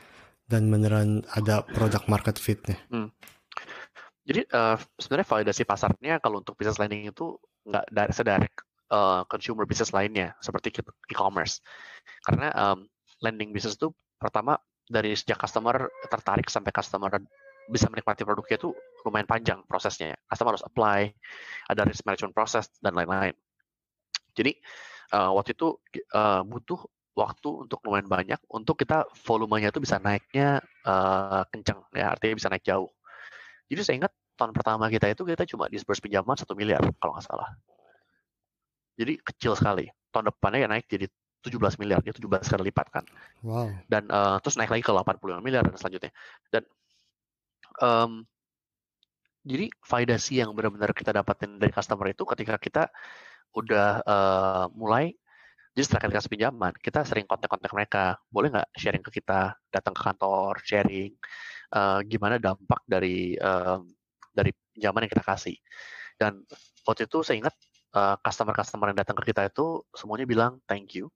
dan beneran ada product market fit-nya? Jadi sebenarnya validasi pasarnya kalau untuk business lending itu nggak dari sedirect consumer business lainnya seperti e-commerce. Karena lending business itu pertama dari sejak customer tertarik sampai customer bisa menikmati produknya itu lumayan panjang prosesnya. Customer harus apply, ada risk management process dan lain-lain. Jadi waktu itu butuh waktu untuk lumayan banyak untuk kita volumenya itu bisa naiknya kencang ya, artinya bisa naik jauh. Jadi saya ingat tahun pertama kita cuma disburse pinjaman 1 miliar kalau nggak salah. Jadi kecil sekali. Tahun depannya ya naik jadi 17 miliar, dia 17 kali lipat kan. Wow. Dan terus naik lagi ke 85 miliar dan selanjutnya. Dan jadi validasi yang benar-benar kita dapatin dari customer itu ketika kita udah mulai jadi setelah kita kasih pinjaman, kita sering kontak-kontak mereka. Boleh nggak sharing ke kita, datang ke kantor, sharing. Gimana dampak dari pinjaman yang kita kasih. Dan waktu itu saya ingat customer-customer yang datang ke kita itu semuanya bilang thank you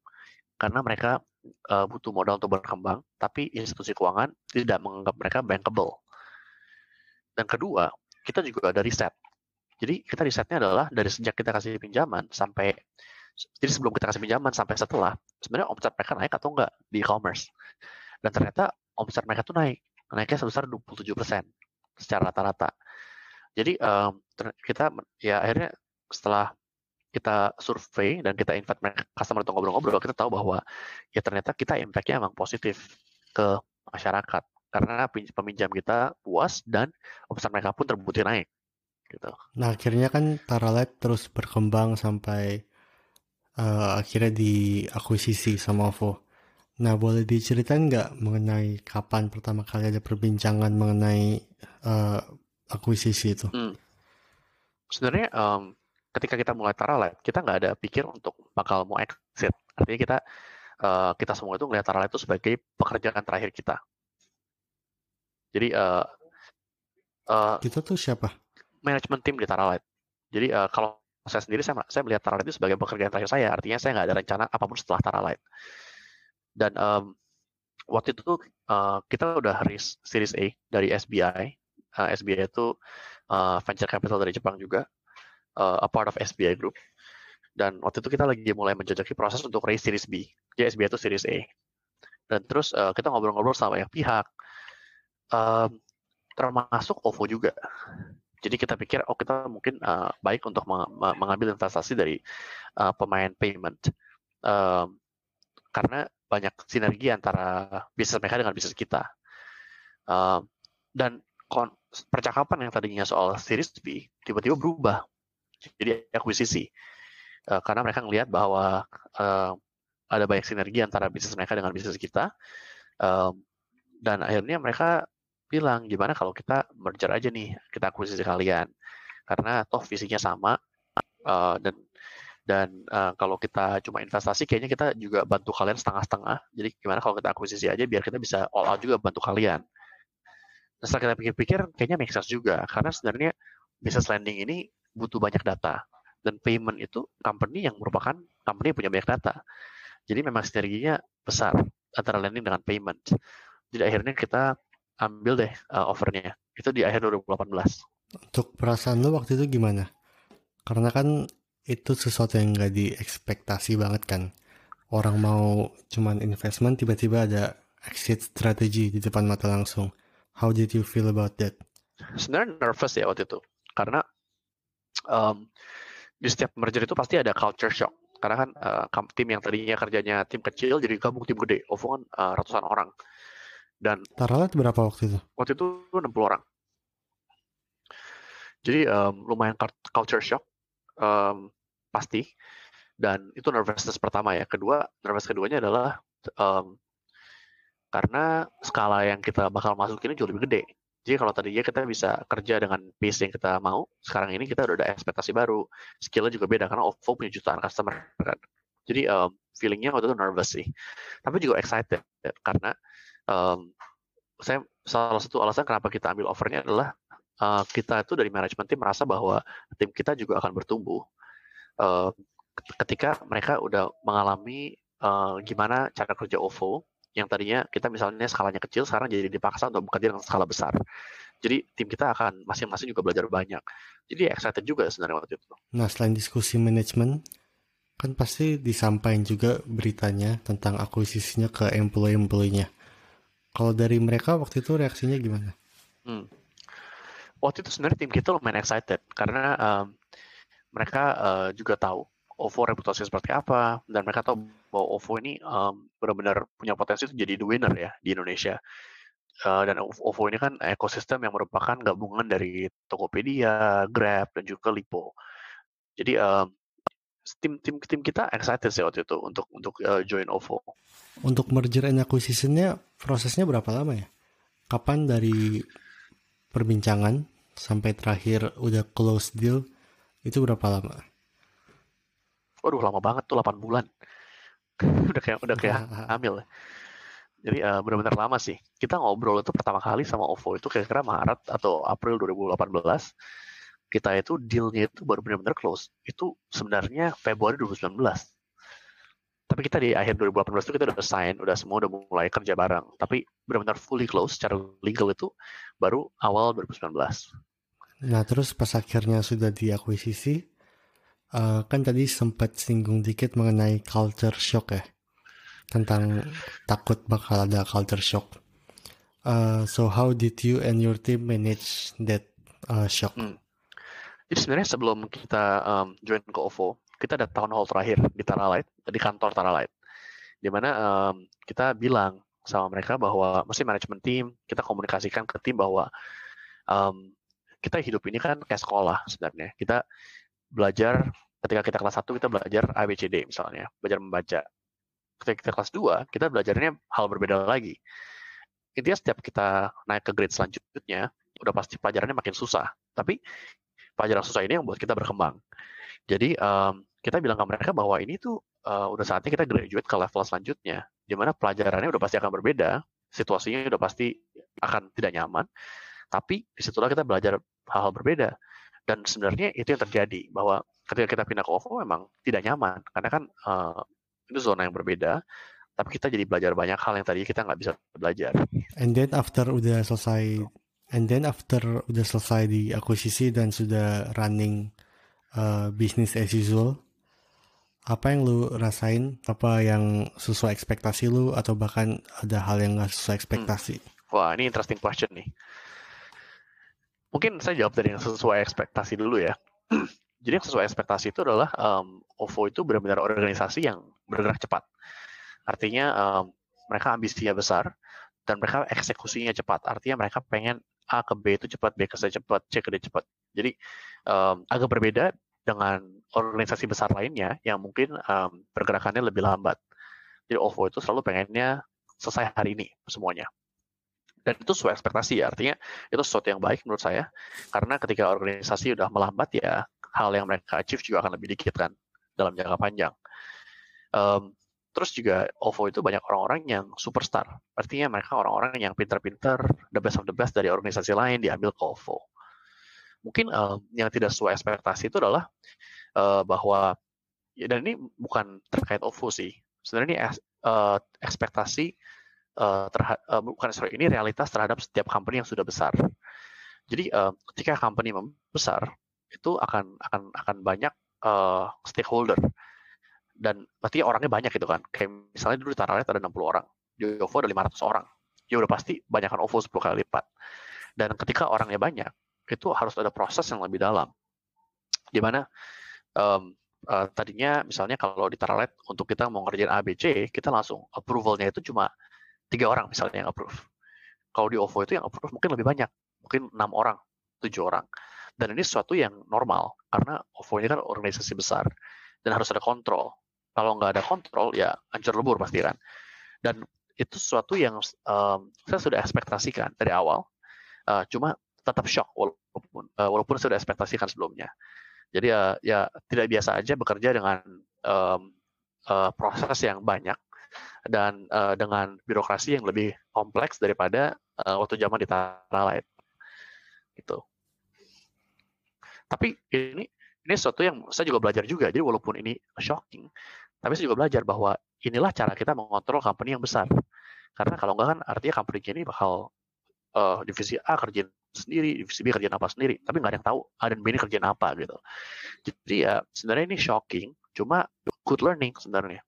karena mereka butuh modal untuk berkembang, tapi institusi keuangan tidak menganggap mereka bankable. Dan kedua, kita juga ada riset. Jadi kita risetnya adalah dari sejak kita kasih pinjaman sampai, jadi sebelum kita kasih pinjaman sampai setelah, sebenarnya omset mereka naik atau enggak di e-commerce. Dan ternyata omset mereka tuh naiknya sebesar 27% secara rata-rata. Jadi kita ya akhirnya setelah kita survei dan kita invite mereka, customer untuk ngobrol-ngobrol, kita tahu bahwa ya ternyata kita impact-nya emang positif ke masyarakat karena peminjam kita puas dan omset mereka pun terbukti naik. Gitu. Nah akhirnya kan Taralite terus berkembang sampai akhirnya diakuisisi sama OVO. Nah boleh diceritain nggak mengenai kapan pertama kali ada perbincangan mengenai akuisisi itu? Sebenarnya ketika kita mulai Taralite, kita nggak ada pikir untuk bakal mau exit. Artinya kita semua itu ngelihat Taralite itu sebagai pekerjaan terakhir kita. Jadi kita tuh siapa? Manajemen tim di Taralite. Jadi kalau saya sendiri saya melihat Taralite itu sebagai pekerjaan terakhir saya. Artinya saya nggak ada rencana apapun setelah Taralite. Dan waktu itu tuh kita udah raise Series A dari SBI. SBI itu venture capital dari Jepang juga, a part of SBI Group. Dan waktu itu kita lagi mulai menjajaki proses untuk raise Series B. Jadi SBI itu Series A. Dan terus kita ngobrol-ngobrol sama banyak pihak, termasuk OVO juga. Jadi kita pikir, oh kita mungkin baik untuk mengambil investasi dari pemain payment. Karena banyak sinergi antara bisnis mereka dengan bisnis kita. Dan percakapan yang tadinya soal Series B tiba-tiba berubah jadi akuisisi. Karena mereka ngelihat bahwa ada banyak sinergi antara bisnis mereka dengan bisnis kita. Dan akhirnya mereka bilang, gimana kalau kita merger aja nih, kita akuisisi kalian. Karena toh visinya sama. Dan kalau kita cuma investasi, kayaknya kita juga bantu kalian setengah-setengah. Jadi gimana kalau kita akuisisi aja biar kita bisa all out juga bantu kalian. Nah, setelah kita pikir-pikir, kayaknya make sense juga. Karena sebenarnya business lending ini butuh banyak data. Dan payment itu company yang merupakan company yang punya banyak data. Jadi memang sinerginya besar antara lending dengan payment. Jadi akhirnya kita ambil deh offernya. Itu di akhir 2018. Untuk perasaan lo waktu itu gimana? Karena kan itu sesuatu yang nggak diekspektasi banget kan. Orang mau cuman investment, tiba-tiba ada exit strategy di depan mata langsung. How did you feel about that? Sebenarnya nervous ya waktu itu. Karena di setiap merger itu pasti ada culture shock. Karena kan tim yang tadinya kerjanya tim kecil jadi gabung tim gede. OVO kan ratusan orang. Dan Taralite berapa waktu itu? Waktu itu 60 orang. Jadi lumayan culture shock. Pasti, dan itu nervousness pertama ya. Kedua, nervous keduanya adalah karena skala yang kita bakal masukin jauh lebih gede. Jadi kalau tadinya kita bisa kerja dengan pace yang kita mau, sekarang ini kita udah ada ekspektasi baru, skillnya juga beda karena OVO punya jutaan customer kan. Jadi feelingnya waktu itu nervous sih, tapi juga excited karena salah satu alasan kenapa kita ambil offernya adalah kita itu dari manajemen tim merasa bahwa tim kita juga akan bertumbuh ketika mereka udah mengalami gimana cara kerja OVO yang tadinya kita misalnya skalanya kecil sekarang jadi dipaksa untuk bekerja dengan skala besar. Jadi tim kita akan masing-masing juga belajar banyak. Jadi excited juga sebenarnya waktu itu. Nah selain diskusi manajemen, kan pasti disampaikan juga beritanya tentang akuisisinya ke employee-employee-nya. Kalau dari mereka waktu itu reaksinya gimana? Waktu itu sebenarnya tim kita lumayan excited karena mereka juga tahu OVO reputasi seperti apa dan mereka tahu bahwa OVO ini benar-benar punya potensi untuk jadi the winner ya di Indonesia. Dan OVO ini kan ekosistem yang merupakan gabungan dari Tokopedia, Grab dan juga Lipo. Jadi tim kita excited sih waktu itu untuk join OVO. Untuk merger and acquisition-nya prosesnya berapa lama ya? Kapan dari perbincangan sampai terakhir udah close deal itu berapa lama? Waduh lama banget tuh 8 bulan. udah kayak hamil. Jadi benar-benar lama sih. Kita ngobrol itu pertama kali sama OVO itu kira-kira Maret atau April 2018. Kita itu dealnya itu baru benar-benar close. Itu sebenarnya Februari 2019. Tapi kita di akhir 2018 itu kita udah sign, udah mulai kerja bareng. Tapi benar-benar fully close secara legal itu baru awal 2019. Nah, terus pas akhirnya sudah diakuisisi, kan tadi sempat singgung dikit mengenai culture shock ya, tentang takut bakal ada culture shock. So how did you and your team manage that shock? Jadi sebenarnya sebelum kita join ke OVO, kita ada town hall terakhir di Taralite, di kantor Taralite, di mana kita bilang sama mereka bahwa mesti manajemen tim, kita komunikasikan ke tim bahwa kita hidup ini kan kayak sekolah sebenarnya. Kita belajar ketika kita kelas 1 kita belajar ABCD misalnya, belajar membaca. Ketika kita kelas 2 kita belajarnya hal berbeda lagi. Intinya setiap kita naik ke grade selanjutnya, udah pasti pelajarannya makin susah. Tapi pelajaran susah ini yang buat kita berkembang. Jadi kita bilang ke mereka bahwa ini tuh udah saatnya kita graduate ke level selanjutnya, di mana pelajarannya udah pasti akan berbeda, situasinya udah pasti akan tidak nyaman. Tapi disitulah kita belajar hal-hal berbeda. Dan sebenarnya itu yang terjadi, bahwa ketika kita pindah ke OVO memang tidak nyaman, karena kan itu zona yang berbeda, tapi kita jadi belajar banyak hal yang tadinya kita nggak bisa belajar. And then after udah selesai di akuisisi dan sudah running business as usual, apa yang lu rasain? Apa yang sesuai ekspektasi lu, atau bahkan ada hal yang nggak sesuai ekspektasi? Wah, ini interesting question nih. Mungkin saya jawab dari yang sesuai ekspektasi dulu ya. Jadi yang sesuai ekspektasi itu adalah OVO itu benar-benar organisasi yang bergerak cepat. Artinya mereka ambisinya besar dan mereka eksekusinya cepat. Artinya mereka pengen A ke B itu cepat, B ke C cepat, C ke D cepat. Jadi agak berbeda dengan organisasi besar lainnya yang mungkin pergerakannya lebih lambat. Jadi OVO itu selalu pengennya selesai hari ini semuanya. Dan itu sesuai ekspektasi ya, artinya itu sesuatu yang baik menurut saya, karena ketika organisasi udah melambat ya, hal yang mereka achieve juga akan lebih dikit kan, dalam jangka panjang. Terus juga OVO itu banyak orang-orang yang superstar, artinya mereka orang-orang yang pinter-pinter, the best of the best dari organisasi lain diambil ke OVO. Mungkin yang tidak sesuai ekspektasi itu adalah bahwa, ya, dan ini bukan terkait OVO sih, sebenarnya ini ekspektasi, ini realitas terhadap setiap company yang sudah besar. Jadi ketika company membesar itu akan banyak stakeholder, dan berarti orangnya banyak gitu kan. Kayak misalnya dulu di Taralite ada 60 orang, di OVO ada 500 orang. Ya udah pasti banyakkan OVO 10 kali lipat. Dan ketika orangnya banyak, itu harus ada proses yang lebih dalam. Di mana tadinya misalnya kalau di Taralite untuk kita mau ngerjain ABC, kita langsung approval-nya itu cuma 3 orang misalnya yang approve. Kalau di OVO itu yang approve mungkin lebih banyak, mungkin 6 orang, 7 orang. Dan ini sesuatu yang normal, karena OVO ini kan organisasi besar, dan harus ada kontrol. Kalau nggak ada kontrol, ya hancur lebur pasti kan. Dan itu sesuatu yang saya sudah ekspektasikan dari awal, cuma tetap shock walaupun sudah ekspektasikan sebelumnya. Jadi ya tidak biasa aja bekerja dengan proses yang banyak, dan dengan birokrasi yang lebih kompleks daripada waktu zaman di Taralite gitu. Tapi ini sesuatu yang saya juga belajar juga. Jadi walaupun ini shocking, tapi saya juga belajar bahwa inilah cara kita mengontrol company yang besar. Karena kalau enggak kan artinya company ini bakal divisi A kerjain sendiri, divisi B kerjain apa sendiri, tapi nggak ada yang tahu A dan B ini kerjain apa gitu. Jadi ya sebenarnya ini shocking, cuma good learning sebenarnya.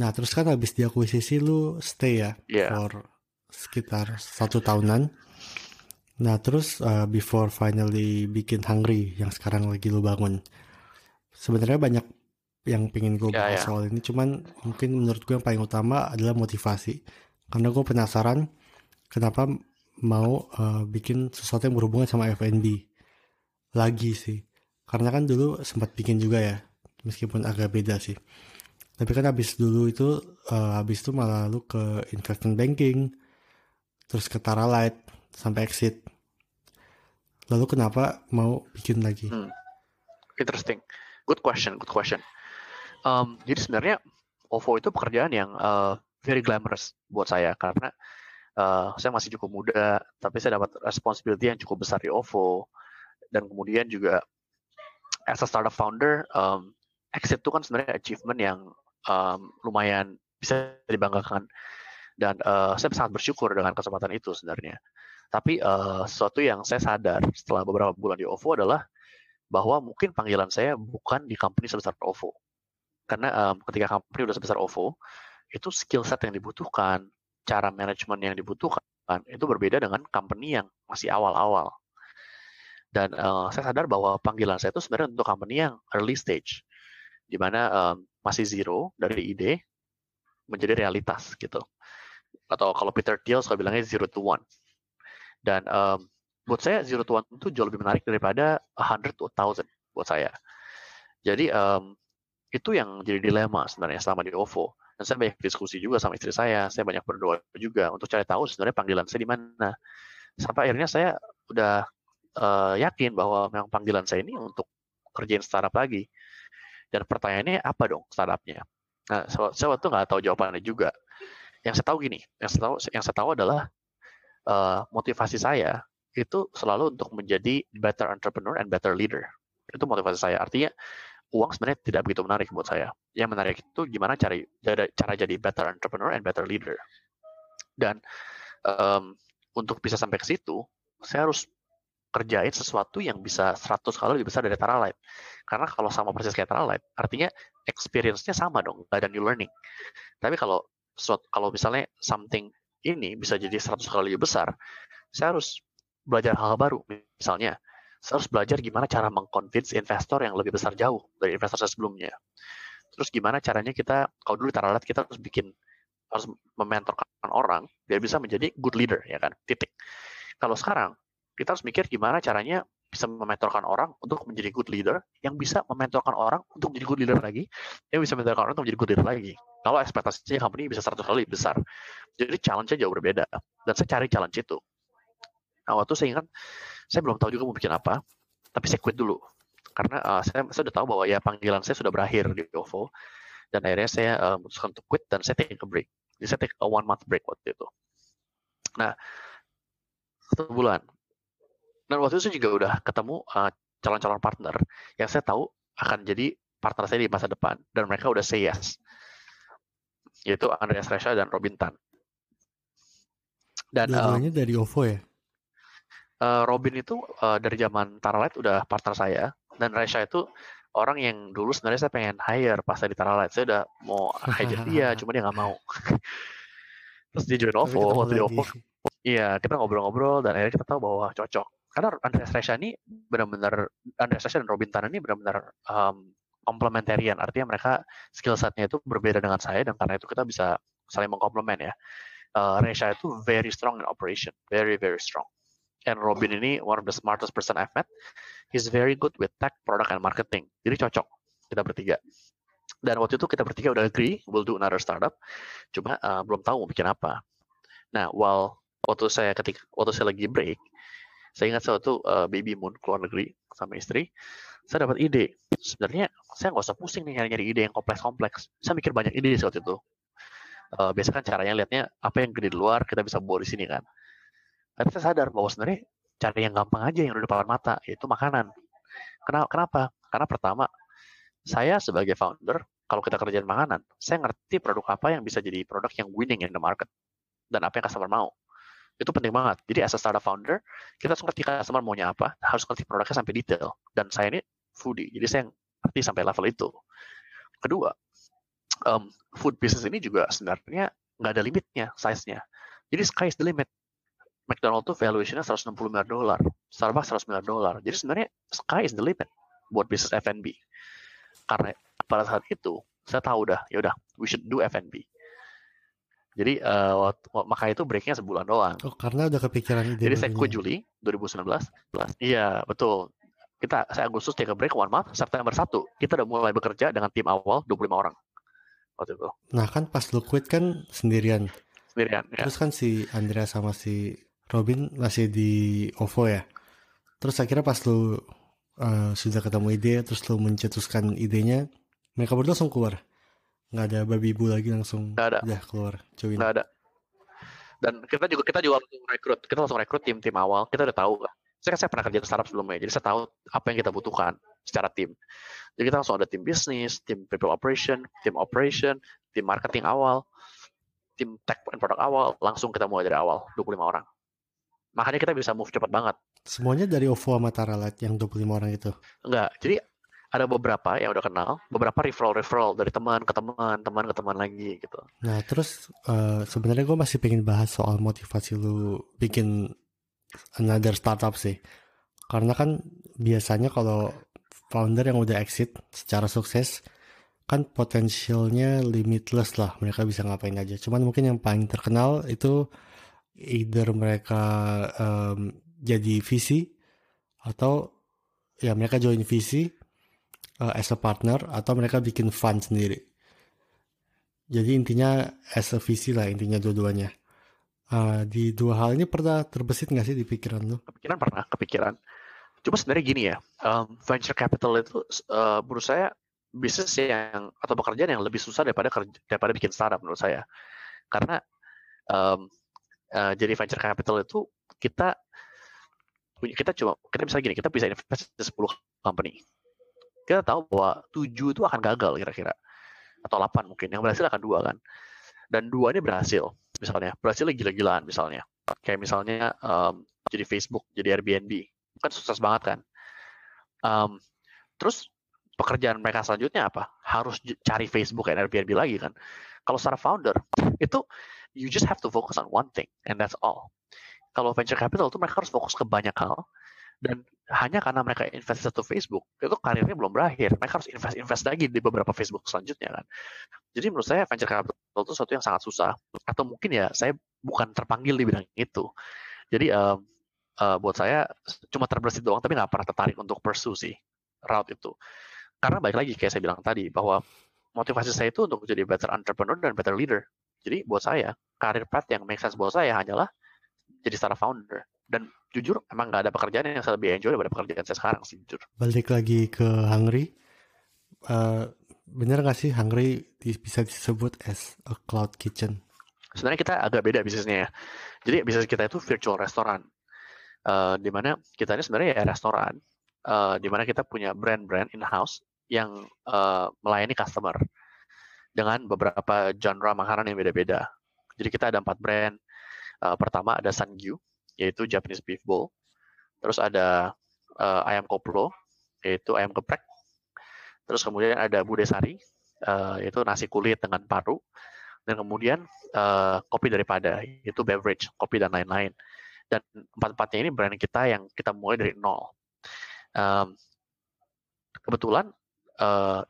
Nah, terus kan habis diakuisisi lu stay ya, for sekitar 1 tahunan. Nah, terus before finally bikin Hangry yang sekarang lagi lu bangun. Sebenarnya banyak yang pengen gue bahas soal ini, cuman mungkin menurut gue yang paling utama adalah motivasi. Karena gue penasaran kenapa mau bikin sesuatu yang berhubungan sama FnB lagi sih. Karena kan dulu sempat bikin juga ya, meskipun agak beda sih. Tapi kan habis itu malah lu ke investment banking, terus ke Taralite sampai exit. Lalu kenapa mau bikin lagi? Interesting, good question. Jadi sebenarnya OVO itu pekerjaan yang very glamorous buat saya, karena saya masih cukup muda, tapi saya dapat responsibility yang cukup besar di OVO, dan kemudian juga as a startup founder, exit itu kan sebenarnya achievement yang lumayan bisa dibanggakan, dan saya sangat bersyukur dengan kesempatan itu sebenarnya. Tapi sesuatu yang saya sadar setelah beberapa bulan di OVO adalah bahwa mungkin panggilan saya bukan di company sebesar OVO. Karena ketika company sudah sebesar OVO, itu skill set yang dibutuhkan, cara manajemen yang dibutuhkan, itu berbeda dengan company yang masih awal-awal. Dan saya sadar bahwa panggilan saya itu sebenarnya untuk company yang early stage, di mana masih zero dari ide menjadi realitas gitu. Atau kalau Peter Thiel suka bilangnya zero to one. Dan buat saya zero to one itu jauh lebih menarik daripada 100 to 1000 buat saya. Jadi itu yang jadi dilema sebenarnya selama di OVO. Dan saya banyak diskusi juga sama istri saya banyak berdoa juga untuk cari tahu sebenarnya panggilan saya di mana. Sampai akhirnya saya udah yakin bahwa memang panggilan saya ini untuk kerjain startup lagi. Dan pertanyaannya apa dong startupnya? Nah, saya waktu itu nggak tahu jawabannya juga. Yang saya tahu gini, yang saya tahu adalah motivasi saya itu selalu untuk menjadi better entrepreneur and better leader. Itu motivasi saya. Artinya uang sebenarnya tidak begitu menarik buat saya. Yang menarik itu gimana cara jadi better entrepreneur and better leader. Dan untuk bisa sampai ke situ, saya harus kerjain sesuatu yang bisa 100 kali lebih besar dari Taralite. Karena kalau sama persis kayak Taralite, artinya experience-nya sama dong, nggak ada new learning. Tapi kalau misalnya something ini bisa jadi 100 kali lebih besar, saya harus belajar hal baru. Misalnya, saya harus belajar gimana cara meng-convince investor yang lebih besar jauh dari investor saya sebelumnya. Terus gimana caranya kita, kalau dulu Taralite kita harus mementorkan orang biar bisa menjadi good leader, ya kan? Titik. Kalau sekarang, kita harus mikir gimana caranya bisa mementorkan orang untuk menjadi good leader, yang bisa mementorkan orang untuk menjadi good leader lagi, yang bisa mementorkan orang untuk menjadi good leader lagi. Kalau ekspektasinya company bisa 100 kali lebih besar. Jadi challenge-nya jauh berbeda. Dan saya cari challenge itu. Nah, waktu saya ingat, saya belum tahu juga mau bikin apa, tapi saya quit dulu. Karena saya sudah tahu bahwa ya panggilan saya sudah berakhir di OVO, dan akhirnya saya memutuskan untuk quit, dan saya take a break. Jadi saya take a 1 month break waktu itu. Nah, 1 bulan. Dan waktu itu saya juga udah ketemu calon-calon partner yang saya tahu akan jadi partner saya di masa depan, dan mereka udah say yes. Yaitu Andreas Resha dan Robin Tan. Dan dua-duanya dari OVO ya? Robin itu dari zaman Taralite udah partner saya, dan Resha itu orang yang dulu sebenarnya saya pengen hire pas di Taralite. Saya udah mau hire dia, cuma dia nggak mau. Terus dia join OVO, waktu di OVO. Iya, kita ngobrol-ngobrol dan akhirnya kita tahu bahwa cocok. Karena Andreas Resha ini benar-benar, Andreas Resha dan Robin Tan ini benar-benar komplementarian. Artinya mereka skill set-nya itu berbeda dengan saya, dan karena itu kita bisa saling mengkomplement ya. Resha itu very strong in operation, very very strong. And Robin ini one of the smartest person I've met. He's very good with tech, product, and marketing. Jadi cocok kita bertiga. Dan waktu itu kita bertiga udah agree, we'll do another startup. Cuma belum tahu mau bikin apa. Nah, waktu saya lagi break, saya ingat suatu baby moon keluar negeri sama istri, saya dapat ide. Sebenarnya saya nggak usah pusing nih nyari ide yang kompleks-kompleks. Saya mikir banyak ide saat itu. Biasanya kan caranya lihatnya apa yang gede di luar kita bisa bawa di sini kan. Tapi saya sadar bahwa sebenarnya cari yang gampang aja yang udah di depan mata, yaitu makanan. Kenapa? Karena pertama, saya sebagai founder, kalau kita kerjain makanan, saya ngerti produk apa yang bisa jadi produk yang winning in the market dan apa yang customer mau. Itu penting banget. Jadi as a startup founder, kita harus ngerti customer maunya apa, harus ngerti produknya sampai detail. Dan saya ini foodie, jadi saya ngerti sampai level itu. Kedua, food business ini juga sebenarnya nggak ada limitnya, size-nya. Jadi sky is the limit. McDonald's tuh valuation-nya $160 miliar, Starbucks $100 miliar. Jadi sebenarnya sky is the limit buat bisnis FnB. Karena pada saat itu, saya tahu ya udah, we should do FnB. Jadi makanya itu breaknya sebulan doang. Oh, karena udah kepikiran ide. Jadi saya quit Juli 2019. Iya, betul. Saya Agustus take a break 1 month, September 1 kita udah mulai bekerja dengan tim awal 25 orang. Waktu itu. Nah, kan pas lu quit kan sendirian. Terus ya. Kan si Andrea sama si Robin masih di OVO ya. Terus akhirnya pas lu sudah ketemu ide, terus lu mencetuskan idenya, mereka berdua langsung keluar. Nggak ada babi ibu lagi, langsung udah keluar, join. Nggak ada. Dan kita juga langsung rekrut tim awal. Kita udah tahu lah. Saya pernah kerja di startup sebelumnya, jadi saya tahu apa yang kita butuhkan secara tim. Jadi kita langsung ada tim bisnis, tim people operation, tim marketing awal, tim tech and product awal. Langsung kita mulai dari awal, 25 orang. Makanya kita bisa move cepat banget. Semuanya dari OVO sama Taralite yang 25 orang itu? Enggak, jadi ada beberapa yang udah kenal, beberapa referral dari teman ke teman lagi gitu. Nah terus sebenarnya gue masih pengen bahas soal motivasi lu bikin another startup sih. Karena kan biasanya kalau founder yang udah exit secara sukses, kan potensialnya limitless lah, mereka bisa ngapain aja. Cuman mungkin yang paling terkenal itu either mereka jadi VC atau ya mereka join VC as a partner atau mereka bikin fund sendiri. Jadi intinya as a VC lah, intinya dua-duanya. Di dua hal ini pernah terbesit nggak sih di pikiran lu? Kepikiran, pernah kepikiran. Cuma sebenarnya gini ya, venture capital itu menurut saya bisnis yang atau pekerjaan yang lebih susah daripada bikin startup menurut saya, karena jadi venture capital itu kita bisa invest di 10 company. Kita tahu bahwa 7 itu akan gagal kira-kira, atau 8 mungkin, yang berhasil akan 2 kan, dan 2 ini berhasil, misalnya berhasil gila-gilaan, misalnya kayak misalnya jadi Facebook, jadi Airbnb, kan sukses banget kan. Terus pekerjaan mereka selanjutnya apa? Harus cari Facebook dan Airbnb lagi kan. Kalau secara founder, itu you just have to focus on one thing and that's all. Kalau venture capital itu mereka harus fokus ke banyak hal, dan hanya karena mereka invest satu Facebook, itu karirnya belum berakhir. Mereka harus invest lagi di beberapa Facebook selanjutnya kan. Jadi menurut saya venture capital itu sesuatu yang sangat susah, atau mungkin ya saya bukan terpanggil di bidang itu. Jadi buat saya cuma terbesit doang, tapi nggak pernah tertarik untuk pursue sih route itu. Karena balik lagi kayak saya bilang tadi, bahwa motivasi saya itu untuk jadi better entrepreneur dan better leader. Jadi buat saya, career path yang make sense buat saya hanyalah jadi startup founder. Dan jujur, emang nggak ada pekerjaan yang saya lebih enjoy daripada pekerjaan saya sekarang sih, jujur. Balik lagi ke Hangry, bener nggak sih Hangry bisa disebut as a cloud kitchen? Sebenarnya kita agak beda bisnisnya ya. Jadi bisnis kita itu virtual restoran, di mana kita ini sebenarnya ya restoran, di mana kita punya brand-brand in-house yang melayani customer dengan beberapa genre makanan yang beda-beda. Jadi kita ada 4 brand. Pertama ada Sangyu, yaitu Japanese beef bowl. Terus ada Ayam Koplo, yaitu ayam geprek. Terus kemudian ada Bude Sari, yaitu nasi kulit dengan paru. Dan kemudian Kopi Daripada, yaitu beverage, kopi dan lain-lain. Dan 4-4-nya ini brand kita yang kita mulai dari nol. Kebetulan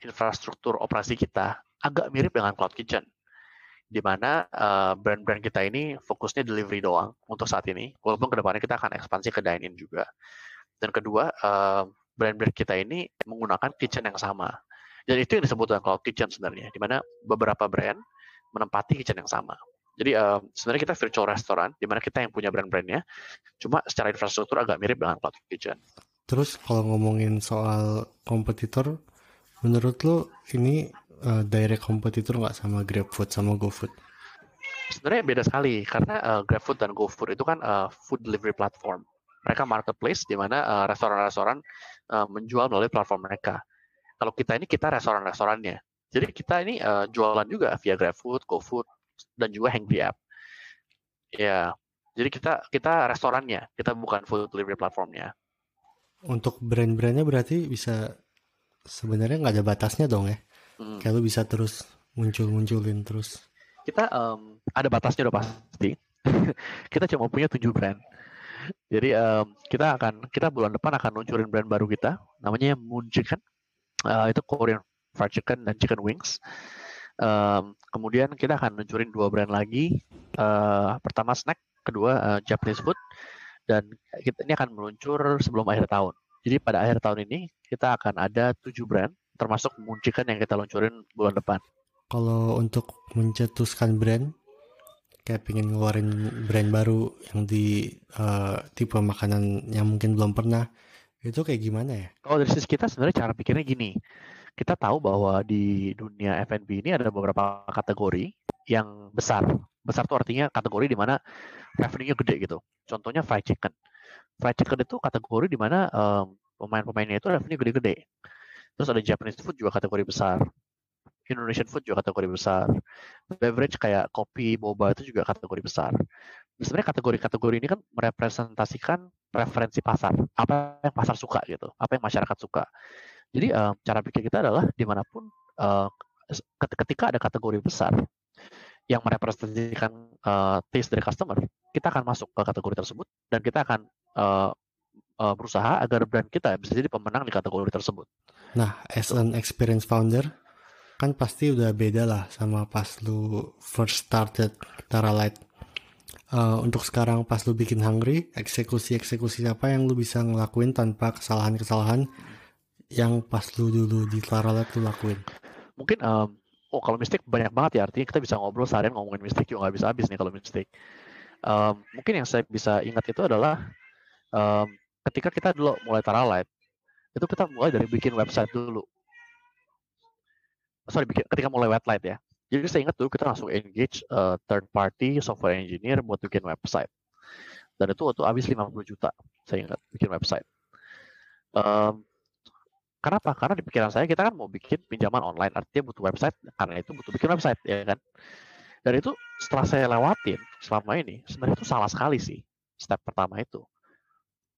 infrastruktur operasi kita agak mirip dengan cloud kitchen, di mana brand-brand kita ini fokusnya delivery doang untuk saat ini, walaupun kedepannya kita akan ekspansi ke dine-in juga. Dan kedua, brand-brand kita ini menggunakan kitchen yang sama, dan itu yang disebut dengan cloud kitchen sebenarnya, di mana beberapa brand menempati kitchen yang sama. Jadi sebenarnya kita virtual restoran, di mana kita yang punya brand-brandnya, cuma secara infrastruktur agak mirip dengan cloud kitchen. Terus kalau ngomongin soal kompetitor, menurut lo ini direct kompetitor nggak sama GrabFood sama GoFood? Sebenarnya beda sekali, karena GrabFood dan GoFood itu kan food delivery platform. Mereka marketplace di mana restoran-restoran menjual melalui platform mereka. Kalau kita ini kita restoran-restorannya. Jadi kita ini jualan juga via GrabFood, GoFood, dan juga Hangry App. Ya, jadi kita restorannya, kita bukan food delivery platformnya. Untuk brand-brandnya berarti bisa sebenarnya nggak ada batasnya dong ya? Kayak lu bisa terus munculin terus. Kita ada batasnya udah pasti. Kita cuma punya 7 brand. Jadi kita bulan depan akan luncurin brand baru kita, namanya Moon Chicken. Itu Korean fried chicken dan chicken wings. Kemudian kita akan luncurin 2 brand lagi. Pertama snack, kedua Japanese food. Dan kita ini akan meluncur sebelum akhir tahun. Jadi pada akhir tahun ini kita akan ada 7 brand, termasuk Moon Chicken yang kita luncurin bulan depan. Kalau untuk mencetuskan brand, kayak pengen ngeluarin brand baru yang di tipe makanan yang mungkin belum pernah, itu kayak gimana ya? Kalau dari sisi kita sebenarnya cara pikirnya gini, kita tahu bahwa di dunia FnB ini ada beberapa kategori yang besar. Besar itu artinya kategori di mana revenue-nya gede gitu. Contohnya fried chicken. Fried chicken itu kategori di mana pemain-pemainnya itu revenue gede-gede. Terus ada Japanese food juga kategori besar. Indonesian food juga kategori besar. Beverage kayak kopi, boba itu juga kategori besar. Sebenarnya kategori-kategori ini kan merepresentasikan preferensi pasar. Apa yang pasar suka gitu, apa yang masyarakat suka. Jadi cara pikir kita adalah dimanapun ketika ada kategori besar yang merepresentasikan taste dari customer, kita akan masuk ke kategori tersebut dan kita akan berusaha agar brand kita bisa jadi pemenang di kategori tersebut. Nah, as an experienced founder, kan pasti udah beda lah sama pas lu first started Taralite. Untuk sekarang pas lu bikin Hangry, eksekusi apa yang lu bisa ngelakuin tanpa kesalahan-kesalahan yang pas lu dulu di Taralite lu lakuin? Mungkin kalau mistake banyak banget ya, artinya kita bisa ngobrol seharian ngomongin mistake juga nggak bisa habis nih kalau mistake. Mungkin yang saya bisa ingat itu adalah ketika kita dulu mulai Taralite, itu kita mulai dari bikin website dulu. Ketika mulai Wedlite ya. Jadi saya ingat dulu kita langsung engage third party software engineer buat bikin website. Dan itu waktu habis 50 juta saya ingat bikin website. Kenapa? Karena di pikiran saya kita kan mau bikin pinjaman online, artinya butuh website, karena itu butuh bikin website, ya kan? Dan itu setelah saya lewatin selama ini, sebenarnya itu salah sekali sih step pertama itu.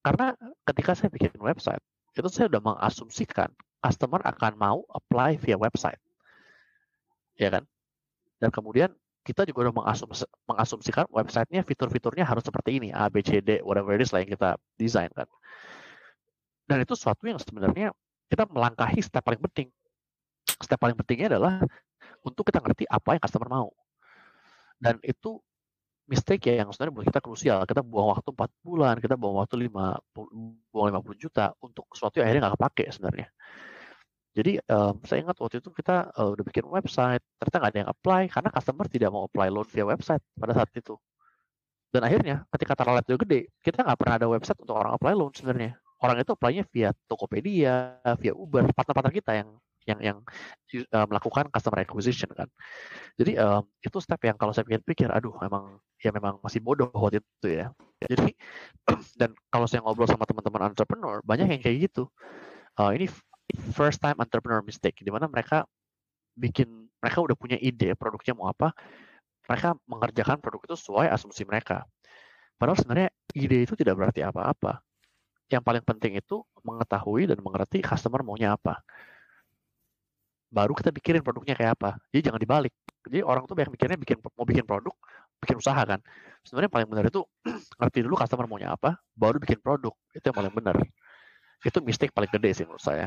Karena ketika saya bikin website, itu saya udah mengasumsikan customer akan mau apply via website, ya kan? Dan kemudian kita juga udah mengasumsikan websitenya fitur-fiturnya harus seperti ini, A, B, C, D, whatever it is lah yang kita desain kan. Dan itu sesuatu yang sebenarnya kita melangkahi step paling penting. Step paling pentingnya adalah untuk kita ngerti apa yang customer mau. Dan itu mistake ya yang sebenarnya buat kita krusial. Kita buang waktu 4 bulan, kita buang waktu 50 juta untuk sesuatu yang akhirnya nggak kepake sebenarnya. Jadi saya ingat waktu itu kita udah bikin website, ternyata nggak ada yang apply karena customer tidak mau apply loan via website pada saat itu. Dan akhirnya ketika Taralite itu gede, kita nggak pernah ada website untuk orang apply loan sebenarnya. Orang itu apply-nya via Tokopedia, via Uber, partner-partner kita yang melakukan customer acquisition kan. Jadi itu step yang kalau saya pikir-pikir, memang masih bodoh waktu itu ya. Jadi dan kalau saya ngobrol sama teman-teman entrepreneur, banyak yang kayak gitu. Ini first time entrepreneur mistake, di mana mereka udah punya ide produknya mau apa, mereka mengerjakan produk itu sesuai asumsi mereka. Padahal sebenarnya ide itu tidak berarti apa-apa. Yang paling penting itu mengetahui dan mengerti customer maunya apa. Baru kita pikirin produknya kayak apa. Jadi jangan dibalik. Jadi orang tuh banyak mikirnya mau bikin produk, bikin usaha kan. Sebenarnya paling benar itu ngerti dulu customer maunya apa, baru bikin produk. Itu yang paling benar. Itu mistake paling gede sih menurut saya.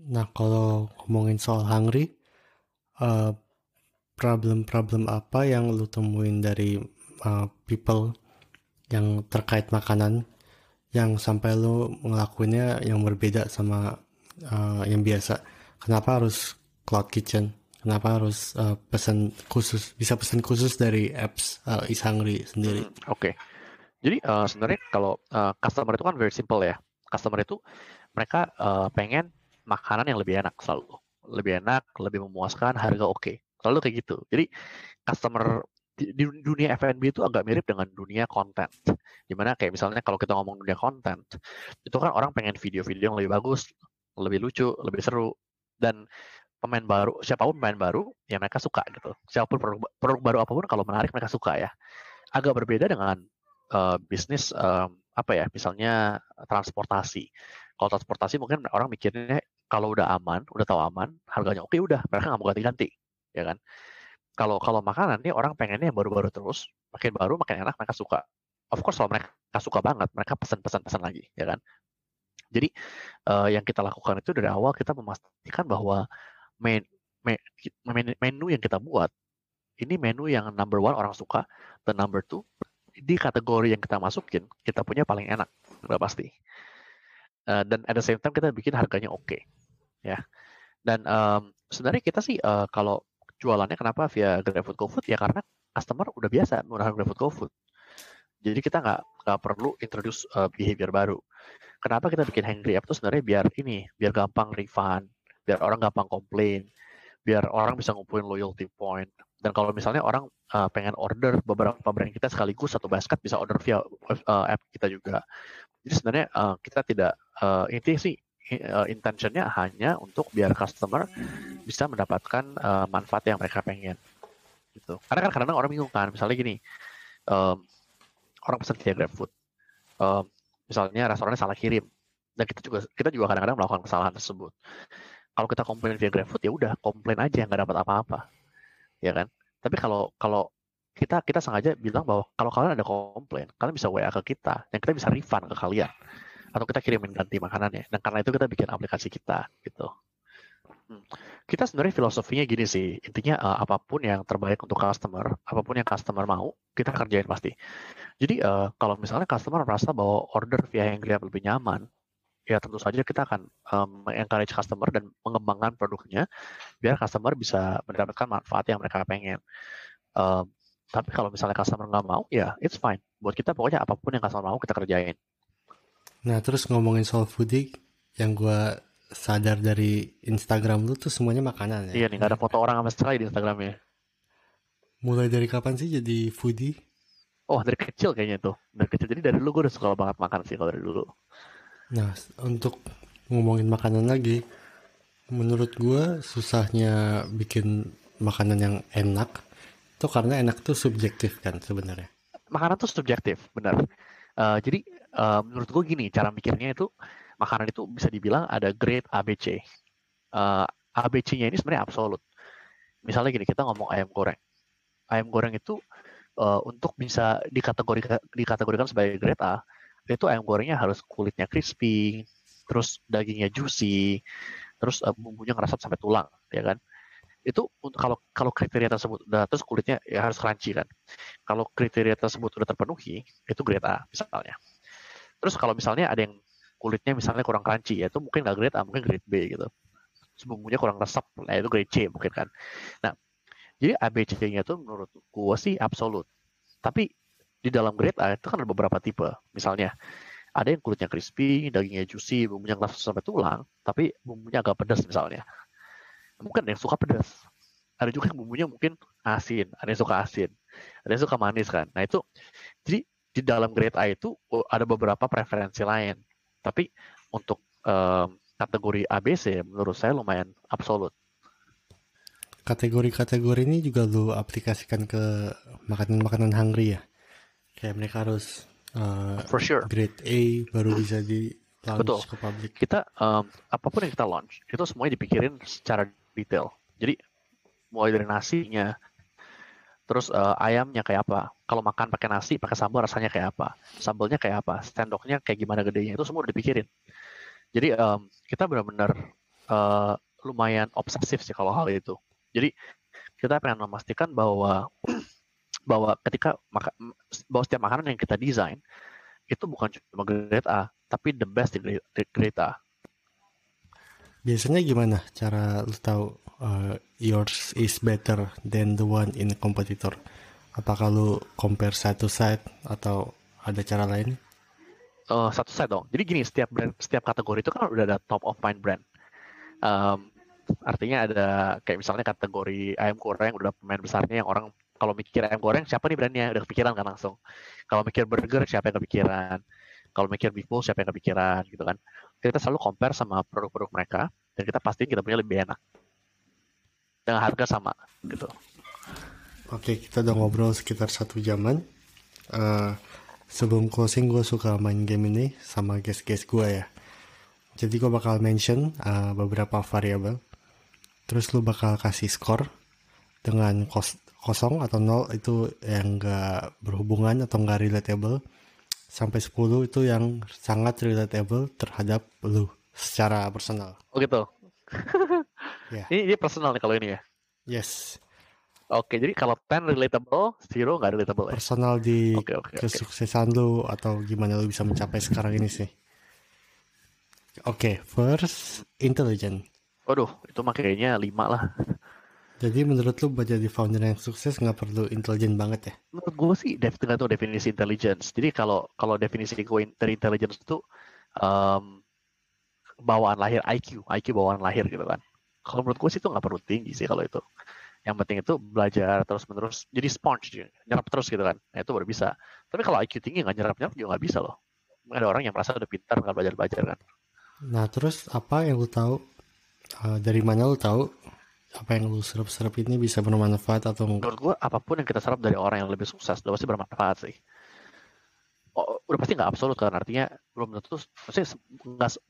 Nah kalau ngomongin soal Hangry, problem-problem apa yang lu temuin dari people yang terkait makanan? Yang sampai lo ngelakuinnya yang berbeda sama yang biasa. Kenapa harus cloud kitchen? Kenapa harus pesan khusus dari apps ishangry sendiri? Oke. Jadi sebenarnya kalau customer itu kan very simple ya. Customer itu mereka pengen makanan yang lebih enak selalu. Lebih enak, lebih memuaskan, harga oke. Selalu kayak gitu. Jadi customer di dunia FnB itu agak mirip dengan dunia konten. Dimana kayak misalnya kalau kita ngomong dunia konten, itu kan orang pengen video-video yang lebih bagus, lebih lucu, lebih seru. Dan siapapun pemain baru, ya mereka suka gitu. Siapapun produk baru apapun kalau menarik mereka suka ya. Agak berbeda dengan bisnis misalnya transportasi. Kalau transportasi mungkin orang mikirnya kalau udah aman, udah tahu aman, harganya oke udah, mereka nggak mau ganti-ganti, ya kan? Kalau makanan nih orang pengennya yang baru-baru terus, makin baru makin enak mereka suka. Of course kalau mereka suka banget, mereka pesan lagi, ya kan? Jadi yang kita lakukan itu dari awal kita memastikan bahwa menu yang kita buat ini menu yang number one orang suka, dan number two di kategori yang kita masukin kita punya paling enak, udah pasti. Dan at the same time kita bikin harganya oke, ya. Dan sebenarnya kita sih kalau jualannya kenapa via GrabFood, GoFood ya karena customer udah biasa menggunakan GrabFood, GoFood. Jadi kita nggak perlu introduce behavior baru. Kenapa kita bikin Hangry App itu sebenarnya biar gampang refund, biar orang gampang komplain, biar orang bisa ngumpulin loyalty point. Dan kalau misalnya orang pengen order beberapa brand kita sekaligus satu basket bisa order via app kita juga. Jadi sebenarnya kita tidak intinya sih intentionnya hanya untuk biar customer bisa mendapatkan manfaat yang mereka pengen gitu. Karena kan kadang-kadang orang bingung kan, misalnya gini, orang pesan via GrabFood, misalnya restorannya salah kirim, dan kita juga kadang-kadang melakukan kesalahan tersebut. Kalau kita komplain via GrabFood, ya udah komplain aja, nggak dapat apa-apa, ya kan. Tapi kalau kita sengaja bilang bahwa kalau kalian ada komplain, kalian bisa WA ke kita, yang kita bisa refund ke kalian, atau kita kirimin ganti makanannya. Dan karena itu kita bikin aplikasi kita gitu. Kita sebenarnya filosofinya gini sih, intinya apapun yang terbaik untuk customer, apapun yang customer mau, kita kerjain pasti. Jadi kalau misalnya customer merasa bahwa order via Hangry lebih nyaman, ya tentu saja kita akan encourage customer dan mengembangkan produknya biar customer bisa mendapatkan manfaat yang mereka pengen. Tapi kalau misalnya customer nggak mau, ya it's fine. Buat kita pokoknya apapun yang customer mau kita kerjain. Nah terus ngomongin soal foodie, yang gue sadar dari Instagram lu tuh semuanya makanan ya? Iya nih, nggak ada foto orang sama sekali di Instagramnya. Mulai dari kapan sih jadi foodie? Oh dari kecil kayaknya tuh. Dari kecil, jadi dari dulu gue udah suka banget makan sih kalau dari dulu. Nah, untuk ngomongin makanan lagi, menurut gue susahnya bikin makanan yang enak, itu karena enak tuh subjektif kan sebenarnya. Makanan tuh subjektif, benar. Jadi menurut gue gini, cara mikirnya itu, makanan itu bisa dibilang ada grade ABC. ABC-nya ini sebenarnya absolut. Misalnya gini, kita ngomong ayam goreng. Ayam goreng itu untuk bisa dikategorikan sebagai grade A, itu ayam gorengnya harus kulitnya crispy, terus dagingnya juicy, terus bumbunya ngerasap sampai tulang, ya kan? Itu kalau kriteria tersebut udah, terus kulitnya ya harus crunchy kan? Kalau kriteria tersebut udah terpenuhi, itu grade A misalnya. Terus kalau misalnya ada yang kulitnya misalnya kurang crunchy, ya itu mungkin nggak grade A, mungkin grade B gitu. Terus bumbunya kurang resap, nah itu grade C mungkin kan? Nah, jadi ABC-nya tuh menurut gua sih absolut. Tapi di dalam grade A itu kan ada beberapa tipe. Misalnya, ada yang kulitnya crispy, dagingnya juicy, bumbunya ngerasap sampai tulang, tapi bumbunya agak pedas misalnya. Mungkin ada yang suka pedas. Ada juga yang bumbunya mungkin asin, ada yang suka asin, ada yang suka manis kan. Nah itu, jadi di dalam grade A itu ada beberapa preferensi lain. Tapi untuk kategori ABC menurut saya lumayan absolut. Kategori-kategori ini juga lu aplikasikan ke makanan-makanan Hangry ya? Kayak mereka harus grade A baru bisa di-launch. Betul. Ke publik. Kita, apapun yang kita launch, itu semuanya dipikirin secara detail. Jadi, mulai dari nasinya, terus ayamnya kayak apa. Kalau makan pakai nasi, pakai sambal rasanya kayak apa. Sambalnya kayak apa, sendoknya kayak gimana gedenya, itu semua udah dipikirin. Jadi, kita benar-benar lumayan obsesif sih kalau hal itu. Jadi, kita pengen memastikan bahwa setiap makanan yang kita desain itu bukan cuma grade A, tapi the best di grade A. Biasanya gimana cara lu tahu yours is better than the one in the competitor? Apakah lu compare satu side atau ada cara lain? Satu side dong. Jadi gini, setiap kategori itu kan udah ada top of mind brand. Artinya ada kayak misalnya kategori ayam goreng udah pemain besarnya yang orang kalau mikir ayam goreng, siapa nih brandnya? Udah kepikiran kan langsung. Kalau mikir burger, siapa yang kepikiran? Kalau mikir beef bowl, siapa yang kepikiran? Gitu kan. Kita selalu compare sama produk-produk mereka, dan kita pastiin kita punya lebih enak. Dengan harga sama, gitu. Oke, kita udah ngobrol sekitar 1 jaman. Sebelum closing, gue suka main game ini sama guest-guest gue ya. Jadi gue bakal mention beberapa variabel. Terus lu bakal kasih skor dengan cost. 0 atau 0 itu yang nggak berhubungan atau nggak relatable, sampai 10 itu yang sangat relatable terhadap lu secara personal. Oh gitu. Yeah. Ini personal nih kalau ini ya. Yes. Oke, jadi kalau 10 relatable, 0 nggak relatable ya? Personal di kesuksesan lu atau gimana lu bisa mencapai sekarang ini sih. Oke, first intelligent. Waduh, itu makanya 5 lah. Jadi menurut lu buat jadi founder yang sukses nggak perlu intelijen banget ya? Menurut gue sih tergantung definisi intelligence. Jadi kalau definisi gue intelligence itu bawaan lahir IQ bawaan lahir gitu kan. Kalau menurut gue sih itu nggak perlu tinggi sih kalau itu. Yang penting itu belajar terus-menerus. Jadi sponge, nyerap terus gitu kan. Nah, itu baru bisa. Tapi kalau IQ tinggi nggak nyerap juga nggak bisa loh. Ada orang yang merasa udah pintar nggak belajar-belajar kan. Nah terus apa yang lu tahu, dari mana lu tahu apa yang lu serap-serap ini bisa bermanfaat atau enggak? Menurut gue apapun yang kita serap dari orang yang lebih sukses udah pasti bermanfaat sih. Oh, udah pasti nggak absolut kan, artinya belum tentu, maksudnya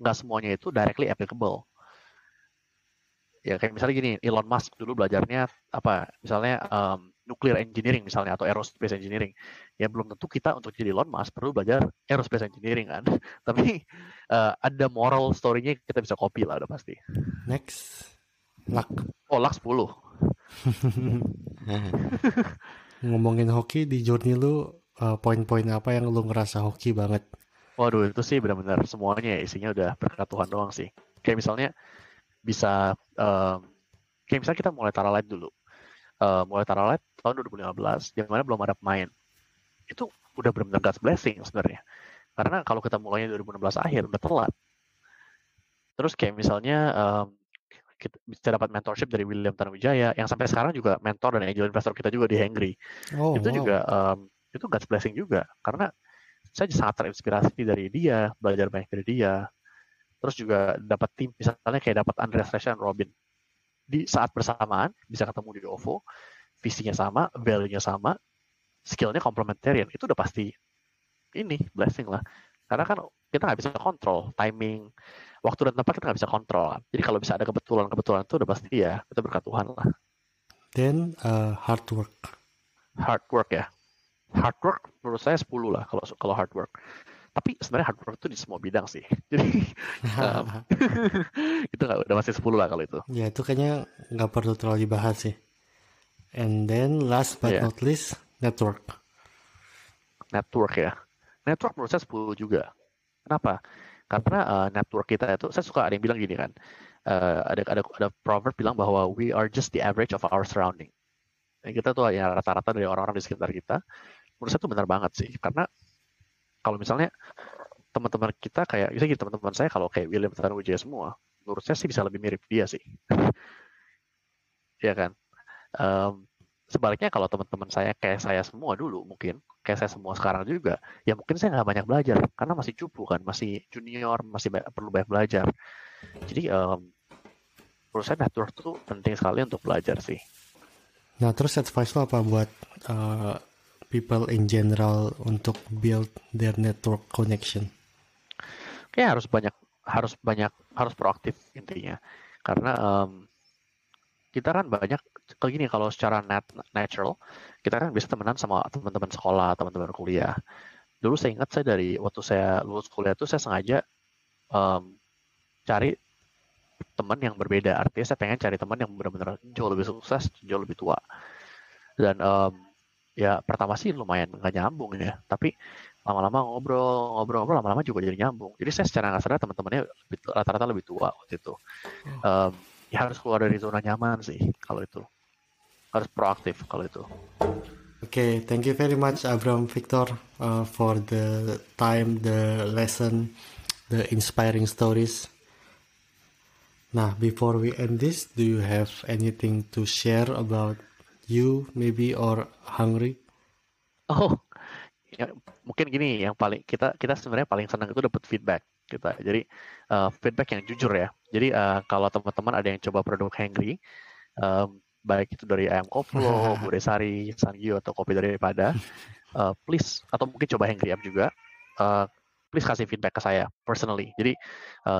nggak semuanya itu directly applicable. Ya kayak misalnya gini, Elon Musk dulu belajarnya apa, misalnya nuclear engineering misalnya atau aerospace engineering. Ya belum tentu kita untuk jadi Elon Musk perlu belajar aerospace engineering kan. Tapi ada moral story-nya kita bisa copy lah udah pasti. Next. Luck. Oh, luck 10. Ngomongin hoki di journey lu, poin-poin apa yang lu ngerasa hoki banget? Waduh, itu sih benar-benar semuanya isinya udah berkat Tuhan doang sih. Kayak misalnya bisa kayak misalnya kita mulai Taralite dulu, mulai Taralite tahun 2015 yang mana belum ada pemain, itu udah benar-benar God's blessing sebenarnya, karena kalau kita mulainya 2016 akhir udah telat. Terus kayak misalnya kita bisa dapat mentorship dari William Tanuwijaya yang sampai sekarang juga mentor dan angel investor kita juga di Hangry. Oh, itu wow. Juga itu God's blessing juga, karena saya sangat terinspirasi dari dia, belajar banyak dari dia. Terus juga dapat tim, misalnya kayak dapat Andreas Resha dan Robin. Di saat bersamaan, bisa ketemu di OVO, visinya sama, value-nya sama, skill-nya complementarian. Itu udah pasti ini, blessing lah. Karena kan kita nggak bisa kontrol timing, waktu dan tempat kita nggak bisa kontrol. Jadi kalau bisa ada kebetulan-kebetulan itu udah pasti ya, itu berkat Tuhan lah. Then, hard work. Hard work ya. Hard work menurut saya 10 lah kalau hard work. Tapi sebenarnya hard work itu di semua bidang sih. Jadi itu udah masih 10 lah kalau itu. Ya itu kayaknya nggak perlu terlalu dibahas sih. And then last but not least, network. Network ya. Network menurut saya 10 juga. Kenapa? Karena network kita itu, saya suka ada yang bilang gini kan. Ada proverb bilang bahwa we are just the average of our surrounding. Yang kita tuh ya rata-rata dari orang-orang di sekitar kita. Menurut saya itu benar banget sih. Karena kalau misalnya teman-teman kita kayak, misalnya teman-teman saya kalau kayak William Tanuwijaya semua, menurut saya sih bisa lebih mirip dia sih. Iya kan? Sebaliknya kalau teman-teman saya kayak saya semua dulu mungkin, kayak saya semua sekarang juga, ya mungkin saya nggak banyak belajar, karena masih cupu kan, masih junior, masih perlu banyak belajar. Jadi menurut saya network itu penting sekali untuk belajar sih. Nah terus advice lo apa buat people in general untuk build their network connection? Kayak harus proaktif intinya, karena kita kan banyak kayak gini. Kalau secara natural kita kan bisa temenan sama teman-teman sekolah, teman-teman kuliah. Dulu saya ingat saya dari waktu saya lulus kuliah itu saya sengaja cari teman yang berbeda. Artinya saya pengen cari teman yang benar-benar jauh lebih sukses, jauh lebih tua. Dan ya pertama sih lumayan nggak nyambung ya, tapi lama-lama ngobrol lama-lama juga jadi nyambung. Jadi saya secara nggak sadar teman-temannya rata-rata lebih tua waktu itu. Ya harus keluar dari zona nyaman sih kalau itu, harus proaktif kalau itu. Okay, thank you very much Abraham Viktor for the time, the lesson, the inspiring stories. Nah, before we end this, do you have anything to share about you maybe or Hangry? Oh, ya, mungkin gini, yang paling kita sebenarnya paling senang itu dapat feedback kita. Jadi feedback yang jujur ya. Jadi kalau teman-teman ada yang coba produk Hangry, baik itu dari Ayam Koplo, Bude Sari, atau Kopi Daripada, please, atau mungkin coba Hangry app juga, please kasih feedback ke saya personally. Jadi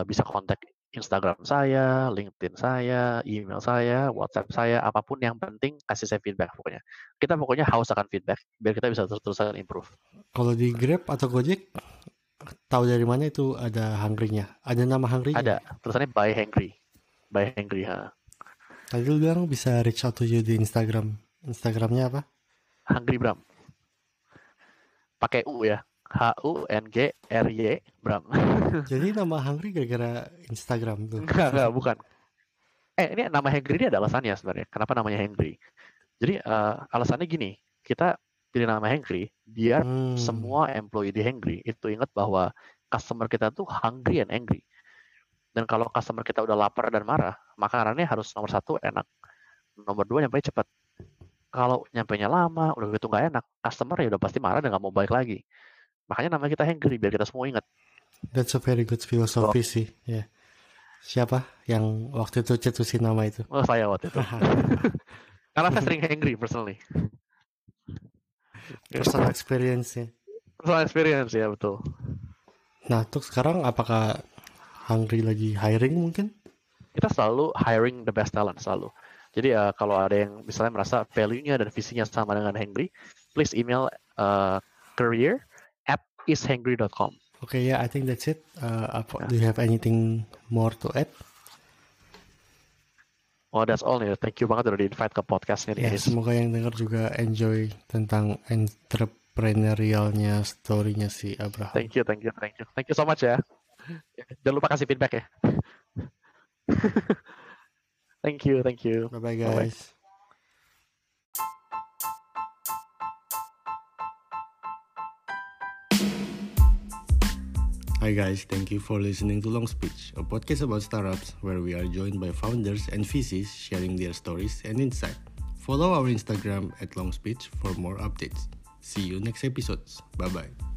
bisa kontak Instagram saya, LinkedIn saya, email saya, WhatsApp saya, apapun yang penting kasih saya feedback pokoknya. Kita pokoknya haus akan feedback biar kita bisa terus-terusan improve. Kalau di Grab atau Gojek, tahu dari mana itu ada Hangry-nya? Ada nama Hangry-nya? Ada, tulisannya by Hangry ha. Tadi lu bilang bisa reach out to you di Instagram. Instagramnya apa? Hangry Bram. Pakai U ya. HUNGRY Bram. Jadi nama Hangry gara-gara Instagram tuh? Enggak, bukan. Ini nama Hangry ini ada alasannya sebenarnya. Kenapa namanya Hangry? Jadi alasannya gini, kita pilih nama Hangry, biar semua employee di Hangry itu ingat bahwa customer kita tuh hungry and angry. Dan kalau customer kita udah lapar dan marah, makanannya harus nomor 1 enak, nomor 2 nyampe cepat. Kalau nyampenya lama, udah gitu nggak enak, customer ya udah pasti marah dan nggak mau balik lagi. Makanya nama kita Hangry biar kita semua ingat. That's a very good philosophy sih. Yeah. Siapa yang waktu itu cetusin nama itu? Oh, saya waktu itu. Karena saya sering hangry personally. Personal experience ya. Personal experience ya, betul. Nah, untuk sekarang apakah Hangry lagi hiring mungkin? Kita selalu hiring the best talent, selalu. Jadi kalau ada yang misalnya merasa value-nya dan visinya sama dengan Hangry, please email career@ishangry.com. Okay, yeah, I think that's it. Do you have anything more to add? Oh, that's all nih. Thank you banget udah di-invite ke podcastnya. Yeah, semoga yang dengar juga enjoy tentang entrepreneurialnya, story-nya si Abraham. Thank you. Thank you so much ya. Jangan lupa kasih feedback ya. Thank you. Bye-bye guys. Bye-bye. Hi guys, thank you for listening to Long Speech, a podcast about startups where we are joined by founders and VCs sharing their stories and insight. Follow our Instagram @longspeech for more updates. See you next episodes. Bye-bye.